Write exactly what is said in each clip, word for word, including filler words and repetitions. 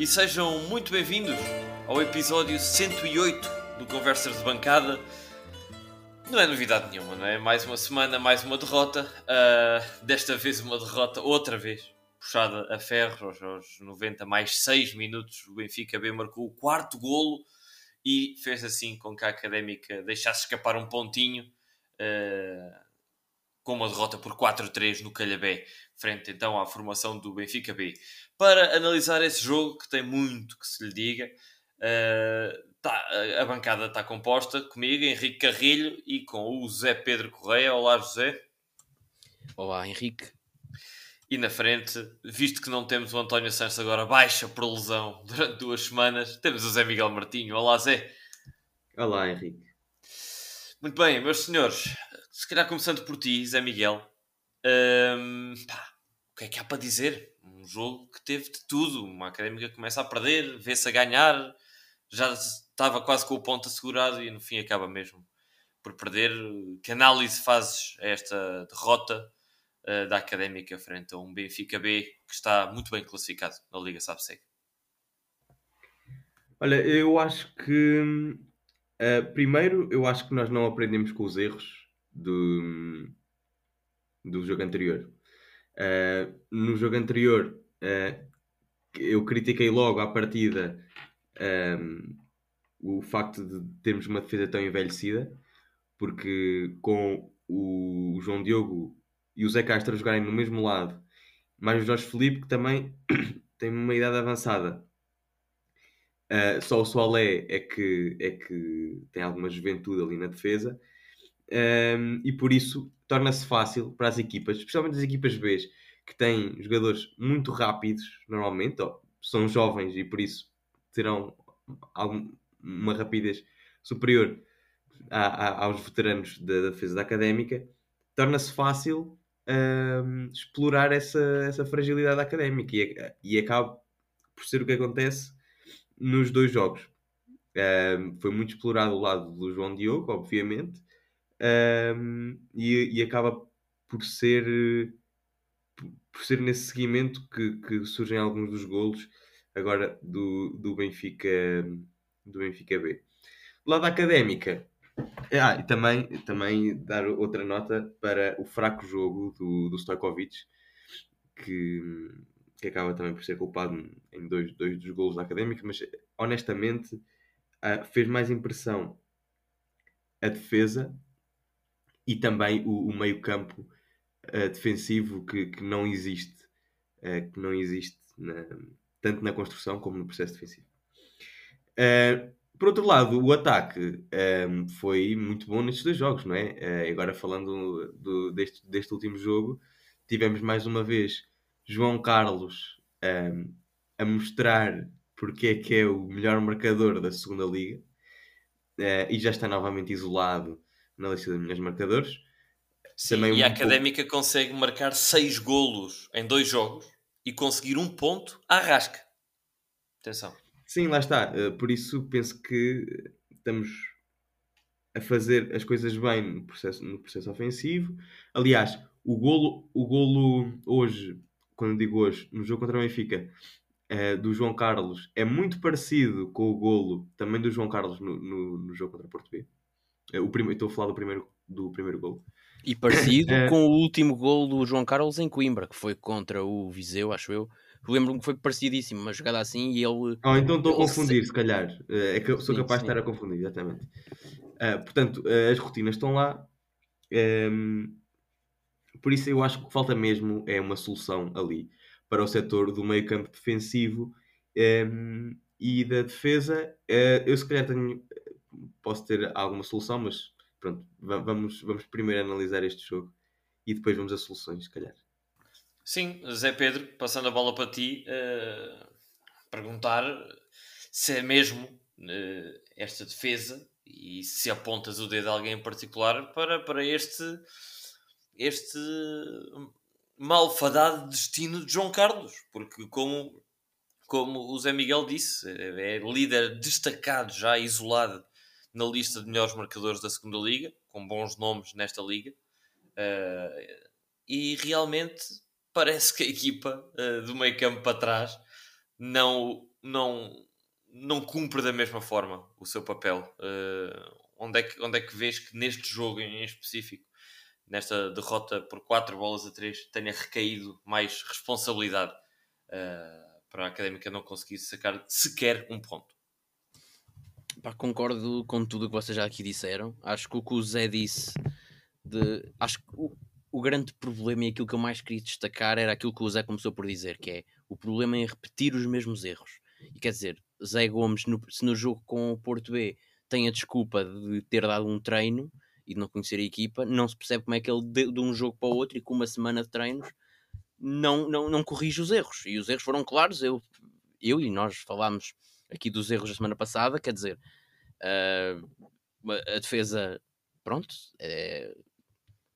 E sejam muito bem-vindos ao episódio cento e oito do Conversas de Bancada. Não é novidade nenhuma, não é? Mais uma semana, mais uma derrota. Uh, desta vez uma derrota, outra vez, puxada a ferro, aos, aos noventa mais seis minutos. O Benfica B marcou o quarto golo e fez assim com que a Académica deixasse escapar um pontinho. Uh, com uma derrota por quatro a três no Calhabé, frente então à formação do Benfica B. Para analisar esse jogo, que tem muito que se lhe diga, uh, tá, a bancada está composta comigo, Henrique Carrilho, e com o Zé Pedro Correia. Olá, José. Olá, Henrique. E na frente, visto que não temos o António Santos agora baixa por lesão durante duas semanas, temos o Zé Miguel Martinho. Olá, Zé. Olá, Henrique. Muito bem, meus senhores. Se calhar começando por ti, Zé Miguel, um, pá, o que é que há para dizer? Um jogo que teve de tudo. Uma Académica começa a perder, vê-se a ganhar, já estava quase com o ponto assegurado e no fim acaba mesmo por perder. Que análise fazes a esta derrota uh, da Académica frente a um Benfica B que está muito bem classificado na Liga Sabseg? Olha, eu acho que... Uh, primeiro, eu acho que nós não aprendemos com os erros Do, do jogo anterior. Uh, no jogo anterior uh, eu critiquei logo à partida um, o facto de termos uma defesa tão envelhecida, porque com o João Diogo e o Zé Castro jogarem no mesmo lado, mais o Jorge Filipe, que também tem uma idade avançada, uh, só o Soalé é que, é que tem alguma juventude ali na defesa. Um, e por isso torna-se fácil para as equipas, especialmente as equipas B, que têm jogadores muito rápidos normalmente, ou são jovens e por isso terão algum, uma rapidez superior a, a, aos veteranos da, da defesa da Académica. Torna-se fácil um, explorar essa, essa fragilidade da Académica e, e acaba por ser o que acontece nos dois jogos. Um, foi muito explorado o lado do João Diogo, obviamente. Um, e, e acaba por ser por ser nesse seguimento que, que surgem alguns dos golos agora do, do Benfica do Benfica B. Do lado da Académica, ah, e também, também dar outra nota para o fraco jogo do, do Stojkovic, que, que acaba também por ser culpado em dois, dois dos golos da Académica, mas honestamente ah, fez mais impressão a defesa e também o, o meio-campo uh, defensivo que, que não existe, uh, que não existe na, tanto na construção como no processo defensivo. Uh, por outro lado, o ataque um, foi muito bom nestes dois jogos, não é? Uh, agora falando do, deste, deste último jogo, tivemos mais uma vez João Carlos um, a mostrar porque é que é o melhor marcador da segunda liga uh, e já está novamente isolado na lista de melhores marcadores. Sim, também e um a Académica ponto... consegue marcar seis golos em dois jogos e conseguir um ponto à rasca. Atenção. Sim, lá está. Por isso penso que estamos a fazer as coisas bem no processo, no processo ofensivo. Aliás, o golo, o golo hoje, quando digo hoje, no jogo contra o Benfica, do João Carlos, é muito parecido com o golo também do João Carlos no, no, no jogo contra o Porto B. O primeiro, estou a falar do primeiro, do primeiro golo. E parecido é... com o último golo do João Carlos em Coimbra, que foi contra o Viseu, acho eu. Lembro-me que foi parecidíssimo, uma jogada assim e ele... Oh, então estou a confundir, se, se calhar. É que eu sou sim, capaz sim. de estar a confundir, exatamente. Uh, portanto, uh, as rotinas estão lá. Um, por isso eu acho que o que falta mesmo é uma solução ali para o setor do meio campo defensivo um, e da defesa. Uh, eu se calhar tenho... Posso ter alguma solução, mas pronto, vamos, vamos primeiro analisar este jogo e depois vamos às soluções, se calhar. Sim, Zé Pedro, passando a bola para ti, uh, perguntar se é mesmo uh, esta defesa e se apontas o dedo a alguém em particular para, para este, este malfadado destino de João Carlos, porque como, como o Zé Miguel disse, é líder destacado, já isolado na lista de melhores marcadores da segunda liga, com bons nomes nesta liga, uh, e realmente parece que a equipa uh, do meio campo para trás não não, não cumpre da mesma forma o seu papel. Uh, onde, é que, onde é que vês que neste jogo em específico, nesta derrota por quatro bolas a três, tenha recaído mais responsabilidade uh, para a Académica não conseguir sacar sequer um ponto? Pá, concordo com tudo o que vocês já aqui disseram. Acho que o que o Zé disse... De... Acho que o, o grande problema e aquilo que eu mais queria destacar era aquilo que o Zé começou por dizer, que é o problema em repetir os mesmos erros. E quer dizer, Zé Gomes, no, se no jogo com o Porto B tem a desculpa de ter dado um treino e de não conhecer a equipa, não se percebe como é que ele de, de um jogo para o outro e com uma semana de treinos não, não, não corrige os erros. E os erros foram claros. Eu, eu e nós falámos aqui dos erros da semana passada. Quer dizer, uh, a defesa, pronto, é,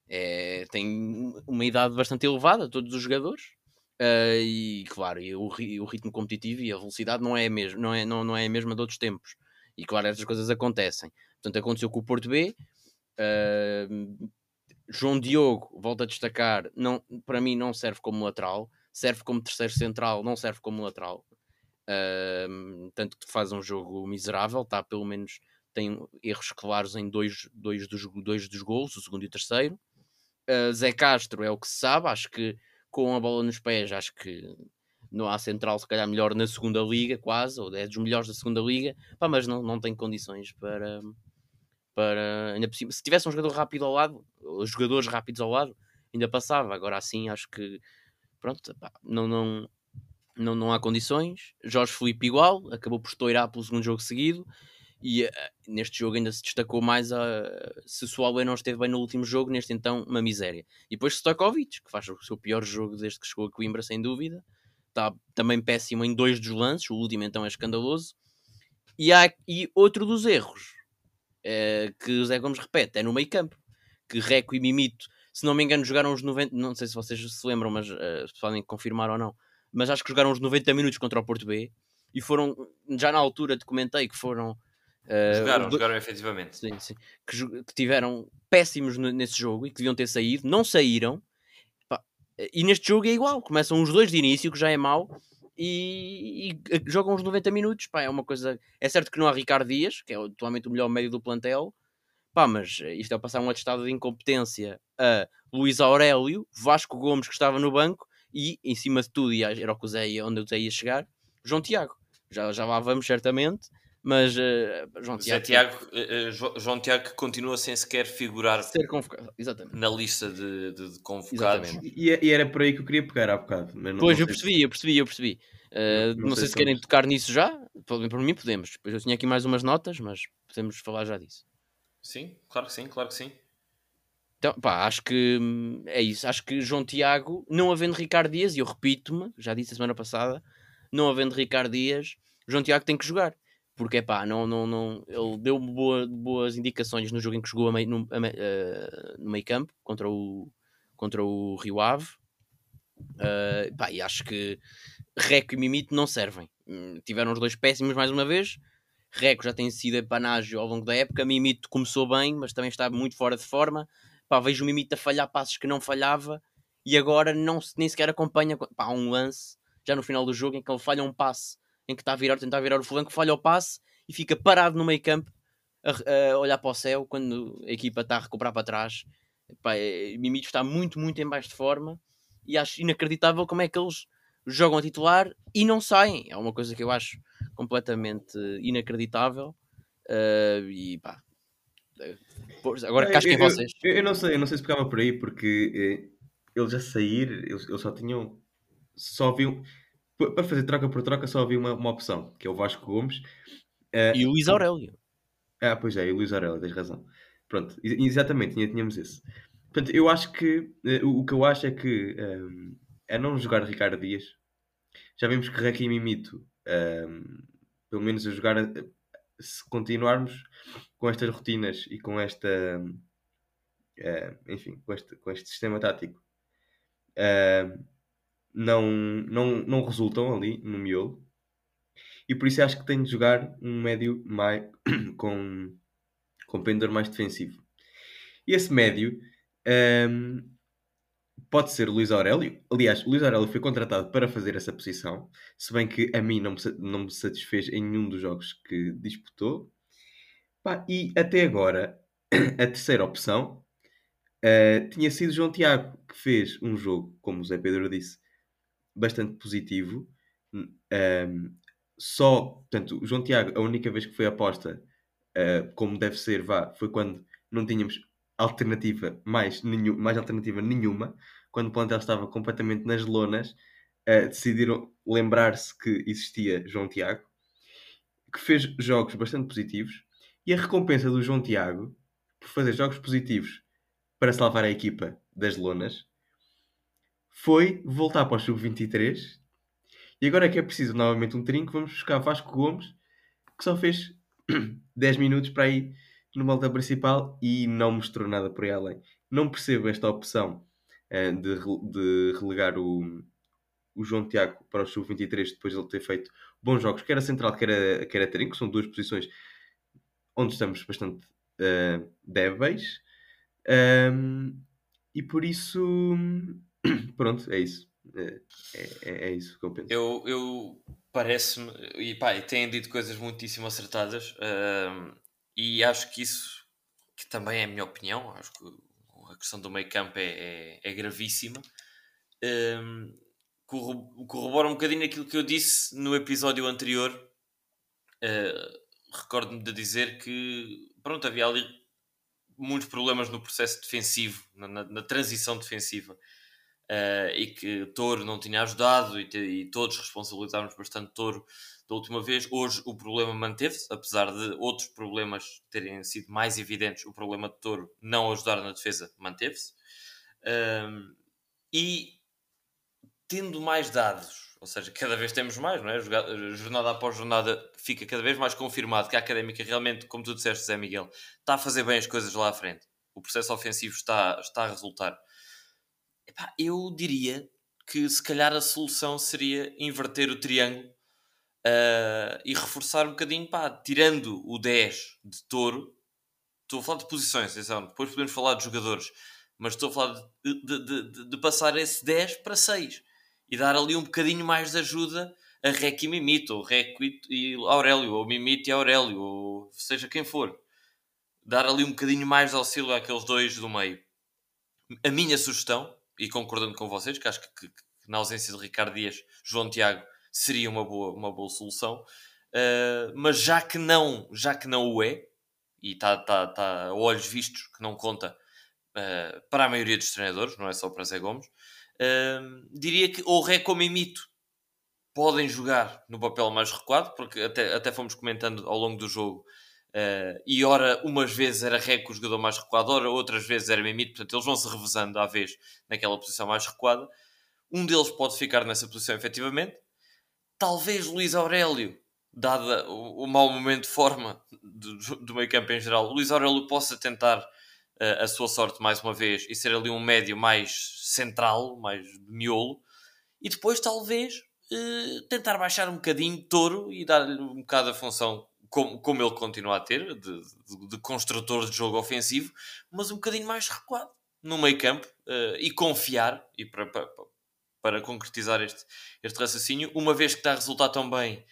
é, tem uma idade bastante elevada, todos os jogadores. Uh, e claro, e o, e o ritmo competitivo e a velocidade não é a mesma, não é, não, não é a mesma de outros tempos. E claro, essas coisas acontecem. Portanto, aconteceu com o Porto B. Uh, João Diogo, volto a destacar, não, para mim não serve como lateral, serve como terceiro central, não serve como lateral. Uh, tanto que faz um jogo miserável, tá, pelo menos tem erros claros em dois, dois, dos, dois dos golos, o segundo e o terceiro. Uh, Zé Castro é o que se sabe, acho que com a bola nos pés, acho que não há central, se calhar melhor na segunda liga, quase, ou é dos melhores da segunda liga, pá, mas não, não tem condições para... para ainda possível. Se tivesse um jogador rápido ao lado, ou jogadores rápidos ao lado, ainda passava. Agora assim, acho que pronto, pá, não, não, não, não há condições. Jorge Filipe igual, acabou por estourar pelo segundo jogo seguido, e uh, neste jogo ainda se destacou mais a, se o Soalé não esteve bem no último jogo, neste então uma miséria. E depois Stojkovic, que faz o seu pior jogo desde que chegou a Coimbra, sem dúvida, está também péssimo em dois dos lances, o último então é escandaloso. E, há, e outro dos erros É, que o Zé Gomes repete, é no meio campo, que Reco e Mimito, se não me engano, jogaram os noventa, não sei se vocês se lembram, mas uh, se podem confirmar ou não, mas acho que jogaram os noventa minutos contra o Porto B, e foram, já na altura te comentei que foram uh, jogaram, do... jogaram efetivamente, sim, sim, que, que tiveram péssimos nesse jogo e que deviam ter saído, não saíram. Pá, e neste jogo é igual, começam os dois de início, que já é mau, E, e jogam os noventa minutos. Pá, é uma coisa, é certo que não há Ricardo Dias, que é atualmente o melhor médio do plantel, pá, mas isto é passar um atestado de incompetência a Luís Aurélio, Vasco Gomes, que estava no banco, e em cima de tudo, e era o que o Zé ia, onde o Zé ia chegar, João Tiago, já, já lá vamos certamente, mas uh, João Tiago, Tiago uh, jo, João Tiago que continua sem sequer figurar ser convocado. Exatamente. Na lista de, de, de convocados. E, e era por aí que eu queria pegar há bocado. Mas não, pois, não eu, percebi, eu percebi, eu percebi. Uh, não, não, não sei se, se querem tocar nisso já, por mim podemos. Eu tinha aqui mais umas notas, mas podemos falar já disso. Sim, claro que sim, claro que sim. Então, pá, acho que é isso. Acho que João Tiago, não havendo Ricardo Dias, e eu repito-me, já disse a semana passada, não havendo Ricardo Dias, João Tiago tem que jogar. Porque, pá, não, não, não, ele deu boa, boas indicações no jogo em que jogou a meio, no, a, uh, no meio campo, contra o, contra o Rio Ave. Uh, pá, e acho que Reco e Mimito não servem. Tiveram os dois péssimos mais uma vez. Reco já tem sido epanágio ao longo da época. Mimito começou bem, mas também está muito fora de forma. Pá, vejo o Mimito a falhar passos que não falhava. E agora não, nem sequer acompanha. Pá, há um lance, já no final do jogo, em que ele falha um passe, em que está a virar, tentar virar o flanco, falha o passe e fica parado no meio campo a, a olhar para o céu quando a equipa está a recuperar para trás. Epá, é, Mimito está muito, muito em baixo de forma, e acho inacreditável como é que eles jogam a titular e não saem. É uma coisa que eu acho completamente inacreditável. Uh, e pá, agora casquem vocês. Eu, eu não sei, eu não sei se pegava por aí, porque eh, eles a sair, eles, eles só tinham, só viam... Para fazer troca por troca só havia uma, uma opção, que é o Vasco Gomes. Uh, e o Luís Aurélio. Ah, pois é, e o Luís Aurélio, tens razão. Pronto, exatamente, tínhamos esse. Portanto, eu acho que... Uh, o que eu acho é que... Um, a não jogar Ricardo Dias... Já vimos que Reco e Mimito... Um, pelo menos a jogar... Se continuarmos com estas rotinas e com esta... Um, uh, enfim, com este, com este sistema tático... Um, Não, não, não resultam ali no miolo, e por isso acho que tem de jogar um médio mais, com, com pendor mais defensivo. E esse médio um, Pode ser Luís Aurélio. Aliás, Luís Aurélio foi contratado para fazer essa posição, se bem que a mim não me, não me satisfez em nenhum dos jogos que disputou. Pá, e até agora, a terceira opção uh, tinha sido João Tiago, que fez um jogo, como o Zé Pedro disse, bastante positivo. Um, só, portanto, o João Tiago, a única vez que foi aposta, uh, como deve ser, vá, foi quando não tínhamos alternativa, mais, nenhum, mais alternativa nenhuma, quando o plantel estava completamente nas lonas, uh, decidiram lembrar-se que existia João Tiago, que fez jogos bastante positivos, e a recompensa do João Tiago por fazer jogos positivos para salvar a equipa das lonas foi voltar para o sub vinte e três, e agora é que é preciso novamente um trinco. Vamos buscar Vasco Gomes, que só fez dez minutos para ir no malta principal e não mostrou nada por aí além. Não percebo esta opção uh, de, de relegar o, o João Tiago para o sub vinte e três depois de ele ter feito bons jogos, quer a central, quer a, quer a trinco. São duas posições onde estamos bastante uh, débeis. Um, e por isso... Pronto, é isso. É, é, é isso que eu penso. Eu, eu parece-me... E pá, têm dito coisas muitíssimo acertadas. Uh, e acho que isso, que também é a minha opinião, acho que a questão do meio campo é, é, é gravíssima. Um, corrobora um bocadinho aquilo que eu disse no episódio anterior. Uh, recordo-me de dizer que, pronto, havia ali muitos problemas no processo defensivo, na, na, na transição defensiva, uh, e que Toro não tinha ajudado, e, e todos responsabilizámos bastante Toro da última vez. Hoje o problema manteve-se, apesar de outros problemas terem sido mais evidentes. O problema de Toro não ajudar na defesa manteve-se. Um, e tendo mais dados, ou seja, cada vez temos mais, não é? Jornada após jornada fica cada vez mais confirmado que a Académica realmente, como tu disseste, Zé Miguel, está a fazer bem as coisas lá à frente. O processo ofensivo está, está a resultar. Epá, eu diria que se calhar a solução seria inverter o triângulo. Uh, e reforçar um bocadinho, pá, tirando o dez de Toro. Estou a falar de posições, depois podemos falar de jogadores, mas estou a falar de, de, de, de, de passar esse dez para seis e dar ali um bocadinho mais de ajuda a Reco e Mimito, ou Reco e Aurélio, ou Mimito e Aurélio, ou seja quem for, dar ali um bocadinho mais de auxílio àqueles dois do meio. A minha sugestão, e concordando com vocês, que acho que, que, que na ausência de Ricardo Dias, João Tiago seria uma boa, uma boa solução, uh, mas já que não, já que não o é, e está tá, tá, a olhos vistos que não conta uh, para a maioria dos treinadores, não é só para Zé Gomes, uh, diria que ou Reco ou Mimito podem jogar no papel mais recuado, porque até, até fomos comentando ao longo do jogo, uh, e ora umas vezes era Reco o jogador mais recuado, ora outras vezes era Mimito, portanto eles vão se revezando à vez naquela posição mais recuada. Um deles pode ficar nessa posição efetivamente. Talvez Luís Aurélio, dado o, o mau momento de forma do, do meio campo em geral, Luís Aurélio possa tentar uh, a sua sorte mais uma vez e ser ali um médio mais central, mais miolo. E depois talvez uh, tentar baixar um bocadinho Toro e dar-lhe um bocado a função, como, como ele continua a ter, de, de, de construtor de jogo ofensivo, mas um bocadinho mais recuado no meio campo, uh, e confiar, e para... para para concretizar este, este raciocínio, uma vez que está a resultar tão bem,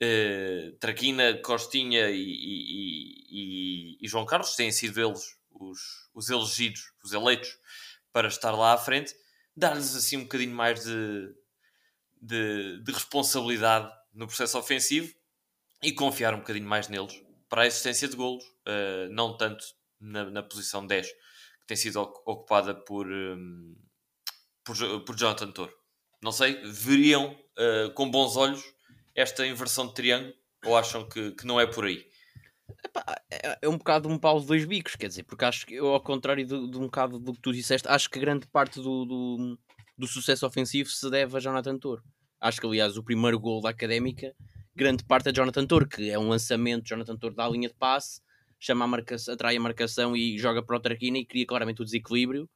eh, Traquina, Costinha e, e, e, e João Carlos têm sido eles os, os elegidos, os eleitos, para estar lá à frente, dar-lhes assim um bocadinho mais de, de, de responsabilidade no processo ofensivo e confiar um bocadinho mais neles para a existência de golos, eh, não tanto na, na posição dez, que tem sido ocupada por... Um, Por, por Jonathan Toro. Não sei, veriam uh, com bons olhos esta inversão de triângulo, ou acham que, que não é por aí? Epá, é um bocado um pau de dois bicos, quer dizer, porque acho que eu, ao contrário do, de um bocado do que tu disseste, acho que grande parte do, do, do sucesso ofensivo se deve a Jonathan Toro. Acho que, aliás, o primeiro gol da Académica, grande parte é Jonathan Toro, que é um lançamento de Jonathan Toro da linha de passe, chama a marcação, atrai a marcação e joga para o Traquina e cria claramente o desequilíbrio.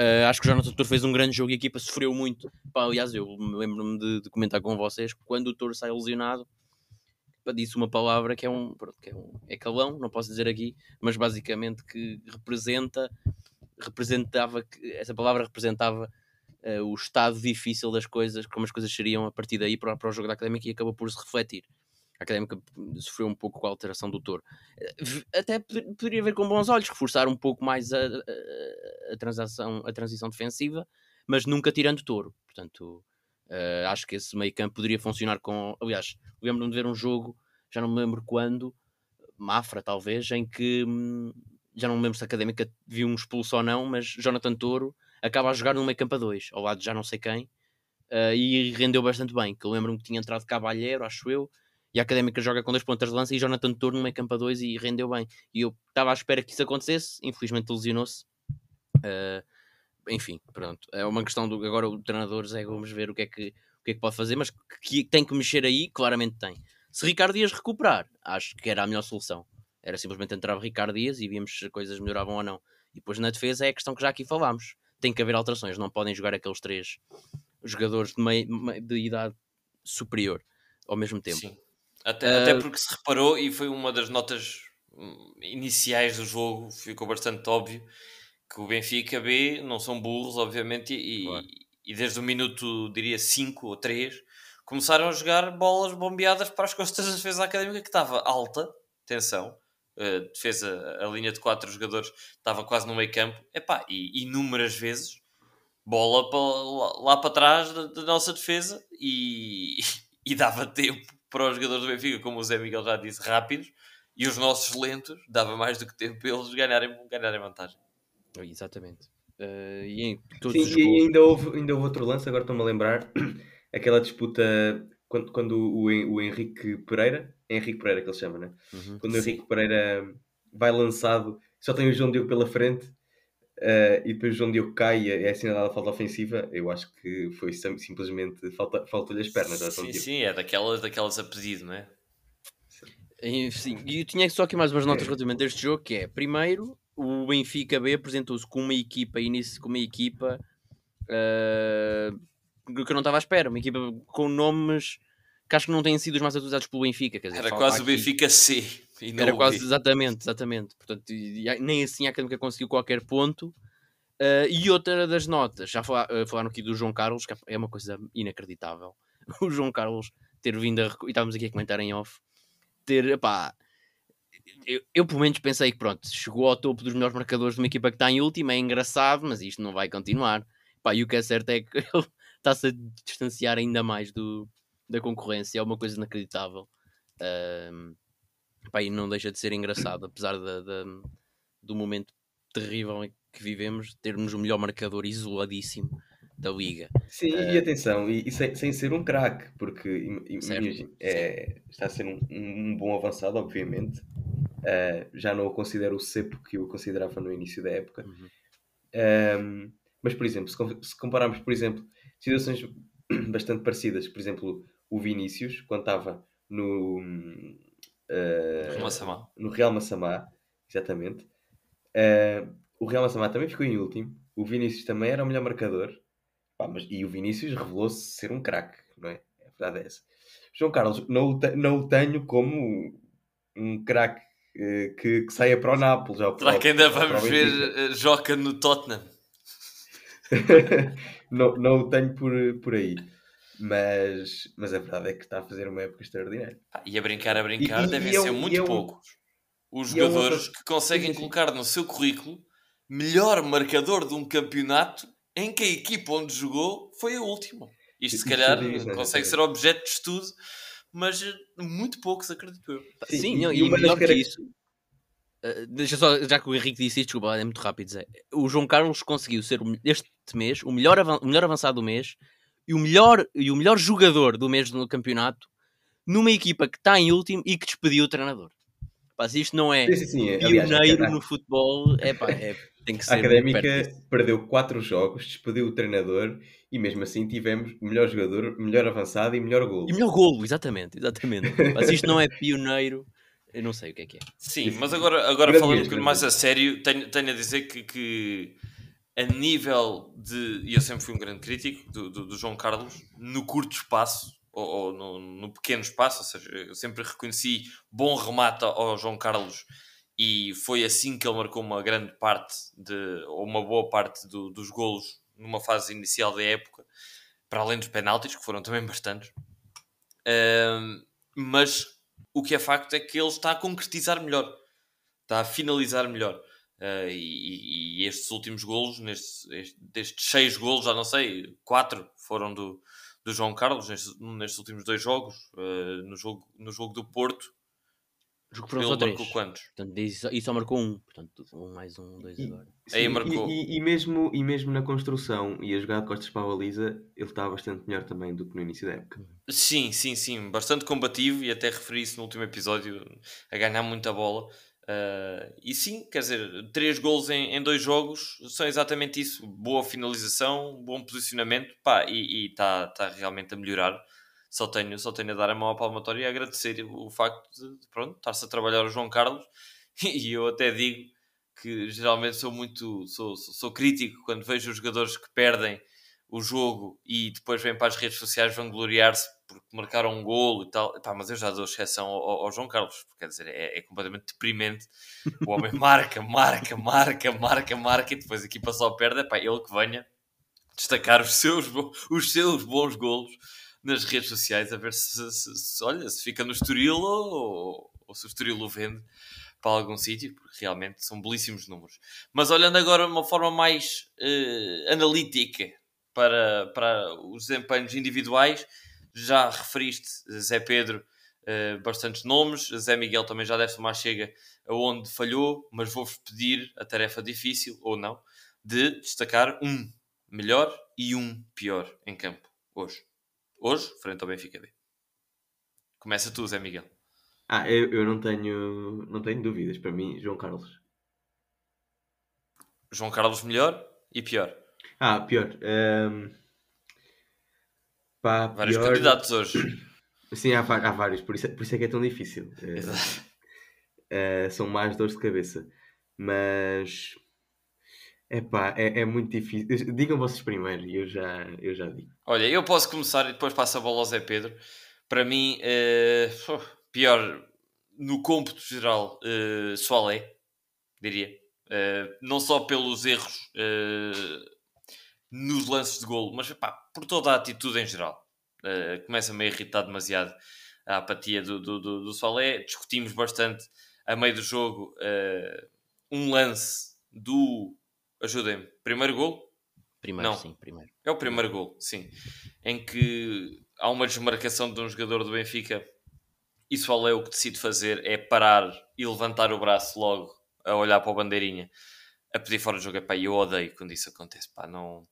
Uh, acho que o Jonathan Toro fez um grande jogo e a equipa sofreu muito. Pá, aliás, eu lembro-me de, de comentar com vocês que quando o Toro sai lesionado, pá, disse uma palavra que é um, que é um é calão, não posso dizer aqui, mas basicamente que representa representava, essa palavra representava uh, o estado difícil das coisas, como as coisas seriam a partir daí para, para o jogo da Académica, e acabou por se refletir. A Académica sofreu um pouco com a alteração do Toro. Até poderia ver com bons olhos, reforçar um pouco mais a, a, a, transação, a transição defensiva, mas nunca tirando Toro. Portanto, uh, acho que esse meio campo poderia funcionar com... Aliás, lembro-me de ver um jogo, já não me lembro quando, Mafra talvez, em que... Hum, já não me lembro se a Académica viu um expulso ou não, mas Jonathan Toro acaba a jogar no meio campo a dois, ao lado de já não sei quem, uh, e rendeu bastante bem, que eu lembro-me que tinha entrado Cavalheiro, acho eu, e a Académica joga com dois pontas de lança e Jonathan Toro no meio campo a dois e rendeu bem. E eu estava à espera que isso acontecesse, infelizmente lesionou-se. Uh, enfim, pronto, é uma questão do agora o treinador Zé Gomes ver o que é que, o que, é que pode fazer, mas que tem que mexer aí, claramente tem. Se Ricardo Dias recuperar, acho que era a melhor solução. Era simplesmente entrava Ricardo Dias e víamos se as coisas melhoravam ou não. E depois na defesa é a questão que já aqui falámos. Tem que haver alterações. Não podem jogar aqueles três jogadores de, meio, de idade superior ao mesmo tempo. Sim. Até, uh... até porque se reparou, e foi uma das notas iniciais do jogo, ficou bastante óbvio, que o Benfica B não são burros, obviamente, e, claro. e, e desde o minuto, diria, cinco ou três, começaram a jogar bolas bombeadas para as costas da defesa Académica, que estava alta, atenção, Uh, defesa, a linha de quatro jogadores estava quase no meio campo, epá, e inúmeras vezes bola pra, lá, lá para trás da, da nossa defesa, e, e dava tempo para os jogadores do Benfica, como o Zé Miguel já disse, rápidos, e os nossos lentos dava mais do que tempo para eles ganharem, ganharem vantagem. Exatamente. Uh, e em todos Sim, os gols... e ainda, houve, ainda houve outro lance, agora estou-me a lembrar, aquela disputa quando, quando o, o Henrique Pereira Henrique Pereira que ele chama, né? Uhum, Quando o Henrique Pereira vai lançado, só tem o João Diogo pela frente, uh, e depois o João Diogo cai e é assinalada a falta ofensiva. Eu acho que foi simplesmente falta, falta-lhe as pernas. Sim, tipo. sim, é daquelas, daquelas a pedido, não é? Sim, e eu tinha só aqui mais umas notas é. relativamente a este jogo, que é, primeiro, o Benfica B apresentou-se com uma equipa, com uma equipa uh, que eu não estava à espera, uma equipa com nomes... que acho que não têm sido os mais atualizados pelo Benfica. Quer dizer, era quase aqui. O Benfica C. E não Era quase, B. exatamente, exatamente. Portanto, e, e, nem assim a Académica conseguiu qualquer ponto. Uh, e outra das notas, já falar, uh, falaram aqui do João Carlos, que é uma coisa inacreditável. O João Carlos ter vindo a... E estávamos aqui a comentar em off. Ter, epá... Eu, eu pelo menos pensei que, pronto, chegou ao topo dos melhores marcadores de uma equipa que está em última, é engraçado, mas isto não vai continuar. Epá, e o que é certo é que ele está-se a distanciar ainda mais do... da concorrência, é uma coisa inacreditável, uh, pá, e não deixa de ser engraçado, apesar da, da, do momento terrível em que vivemos, termos o melhor marcador isoladíssimo da Liga. Sim, uh, e atenção, e, e sem, sem ser um craque, porque e, certo, é, está a ser um, um bom avançado, obviamente, uh, já não o considero o cepo que eu considerava no início da época, uhum. uh, mas, por exemplo, se, se compararmos, por exemplo, situações bastante parecidas, por exemplo, o Vinícius, quando estava no, uh, no Real Massamá, exatamente, uh, o Real Massamá também ficou em último, o Vinícius também era o melhor marcador, pá, mas, e o Vinícius revelou-se ser um craque, não é? A verdade é essa. João Carlos, não o, te, não o tenho como um craque uh, que, que saia para o Nápoles. Será que ainda vamos ver Joca no Tottenham? não, não o tenho por, por aí. Mas, mas a verdade é que está a fazer uma época extraordinária. Ah, e a brincar, a brincar, e, devem e ser eu, muito eu, poucos os jogadores eu, eu... que conseguem sim, sim. colocar no seu currículo melhor marcador de um campeonato em que a equipa onde jogou foi a última. Isto se calhar sim, consegue sim. ser objeto de estudo, mas muito poucos, acredito eu. Sim, sim e, e melhor que isso... Uh, deixa só, já que o Henrique disse isto, desculpa, é muito rápido, Zé. O João Carlos conseguiu ser, este mês, o melhor, avan- o melhor avançado do mês... E o, melhor, e o melhor jogador do mês do campeonato numa equipa que está em último e que despediu o treinador. Pá, se isto não é pioneiro no futebol, é pá, é, tem que ser. A Académica perdeu quatro jogos, despediu o treinador e mesmo assim tivemos melhor jogador, melhor avançado e melhor golo. E melhor golo, exatamente, exatamente. Pá, se isto não é pioneiro, eu não sei o que é que é. Sim, mas agora, agora falando um bocadinho mais a sério, tenho, tenho a dizer que... que... a nível de... E eu sempre fui um grande crítico do, do, do João Carlos no curto espaço, ou, ou no, no pequeno espaço, ou seja, eu sempre reconheci bom remate ao João Carlos e foi assim que ele marcou uma grande parte, de, ou uma boa parte do, dos golos numa fase inicial da época, para além dos penaltis, que foram também bastantes. Uh, mas o que é facto é que ele está a concretizar melhor, está a finalizar melhor. Uh, e, e estes últimos golos, nestes, este, destes seis golos, já não sei, quatro foram do, do João Carlos nestes, nestes últimos dois jogos, uh, no, jogo, no jogo do Porto. Jogo foram só três. Marcou quantos? Portanto, e, só, e só marcou um, portanto, um mais um, dois e, agora. Sim, aí marcou. E, e, e, mesmo, e mesmo na construção e a jogar de costas para a baliza, ele está bastante melhor também do que no início da época. Sim, sim, sim, bastante combativo, e até referi isso no último episódio, a ganhar muita bola. Uh, e sim, quer dizer, três golos em, em dois jogos são exatamente isso, boa finalização, bom posicionamento, pá, e está tá realmente a melhorar. Só tenho, só tenho a dar a mão à palmatória e a agradecer o facto de, pronto, estar-se a trabalhar o João Carlos. E eu até digo que geralmente sou muito sou, sou, sou crítico quando vejo os jogadores que perdem o jogo e depois vêm para as redes sociais vangloriar-se porque marcaram um golo e tal. Epá, mas eu já dou exceção ao, ao, ao João Carlos, porque, quer dizer, é, é completamente deprimente. O homem marca, marca, marca, marca, marca, e depois aqui para só perde. Epá, ele que venha destacar os seus, os seus bons golos nas redes sociais, a ver se, se, se, olha, se fica no Estoril ou, ou se o Estoril o vende para algum sítio, porque realmente são belíssimos números. Mas olhando agora de uma forma mais uh, analítica para, para os desempenhos individuais, já referiste, Zé Pedro, uh, bastantes nomes. Zé Miguel também já deve tomar chega aonde falhou, mas vou-vos pedir a tarefa difícil, ou não, de destacar um melhor e um pior em campo hoje. Hoje, frente ao Benfica B. Começa tu, Zé Miguel. Ah, eu, eu não, tenho, não tenho dúvidas. Para mim, João Carlos. João Carlos melhor e pior? Ah, pior. Um... Pá, vários pior... candidatos hoje. Sim, há, há vários. Por isso, por isso é que é tão difícil. Exato. Uh, são mais dores de cabeça. Mas... Epá, é, é muito difícil. Digam vocês primeiro e eu já, eu já digo. Olha, eu posso começar e depois passo a bola ao Zé Pedro. Para mim, uh, pior, no cômputo geral, uh, Soalé, diria. Uh, não só pelos erros uh, nos lances de golo, mas epá, por toda a atitude em geral. Uh, começa-me a irritar demasiado a apatia do, do, do, do Soalé. Discutimos bastante a meio do jogo uh, um lance do... Ajudem-me. Primeiro gol? Primeiro, não. Sim, primeiro. É o primeiro gol, sim. Em que há uma desmarcação de um jogador do Benfica e Soalé o que decide fazer é parar e levantar o braço logo a olhar para a bandeirinha, a pedir fora de jogo. Epá, eu odeio quando isso acontece. Epá, não,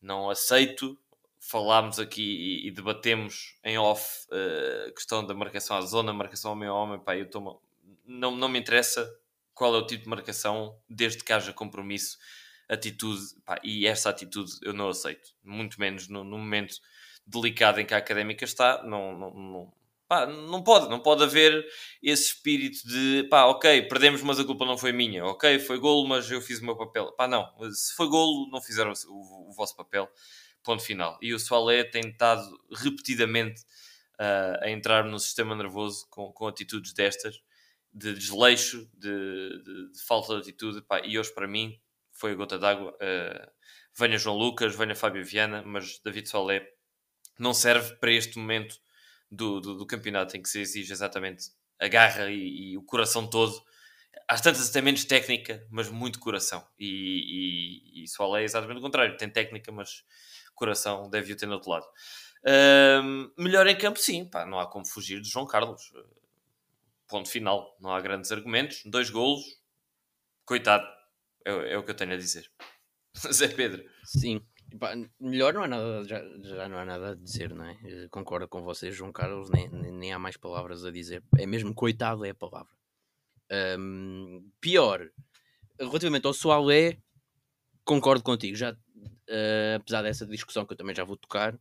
não aceito. Falámos aqui e, e debatemos em off a uh, questão da marcação à zona, marcação ao meio homem. Epá, eu tomo... não, não me interessa qual é o tipo de marcação, desde que haja compromisso. Atitude, pá, e esta atitude eu não aceito, muito menos no, no momento delicado em que a Académica está. Não, não, não, pá, não pode, não pode haver esse espírito de pá, ok, perdemos, mas a culpa não foi minha, ok, foi golo, mas eu fiz o meu papel. Pá, não, se foi golo, não fizeram o, o, o vosso papel, ponto final. E o Soalé tem estado repetidamente uh, a entrar no sistema nervoso com, com atitudes destas, de desleixo, de, de, de falta de atitude, pá, e hoje para mim foi a gota d'água. Uh, venha João Lucas, venha Fábio Viana, mas David Soalé não serve para este momento do, do, do campeonato em que se exige exatamente a garra e, e o coração todo. Às tantas até menos técnica, mas muito coração. E, e, e Soalé é exatamente o contrário. Tem técnica, mas coração deve-o ter no outro lado. Uh, melhor em campo, sim. Pá, não há como fugir de João Carlos. Ponto final. Não há grandes argumentos. Dois golos. Coitado. É o que eu tenho a dizer. Zé Pedro. Sim. Pá, melhor não há nada, já, já não há nada a dizer, não é? Eu concordo com vocês, João Carlos, nem, nem, nem há mais palavras a dizer. É mesmo coitado é a palavra. Um, pior. Relativamente ao Soalé, concordo contigo. Já, uh, apesar dessa discussão que eu também já vou tocar,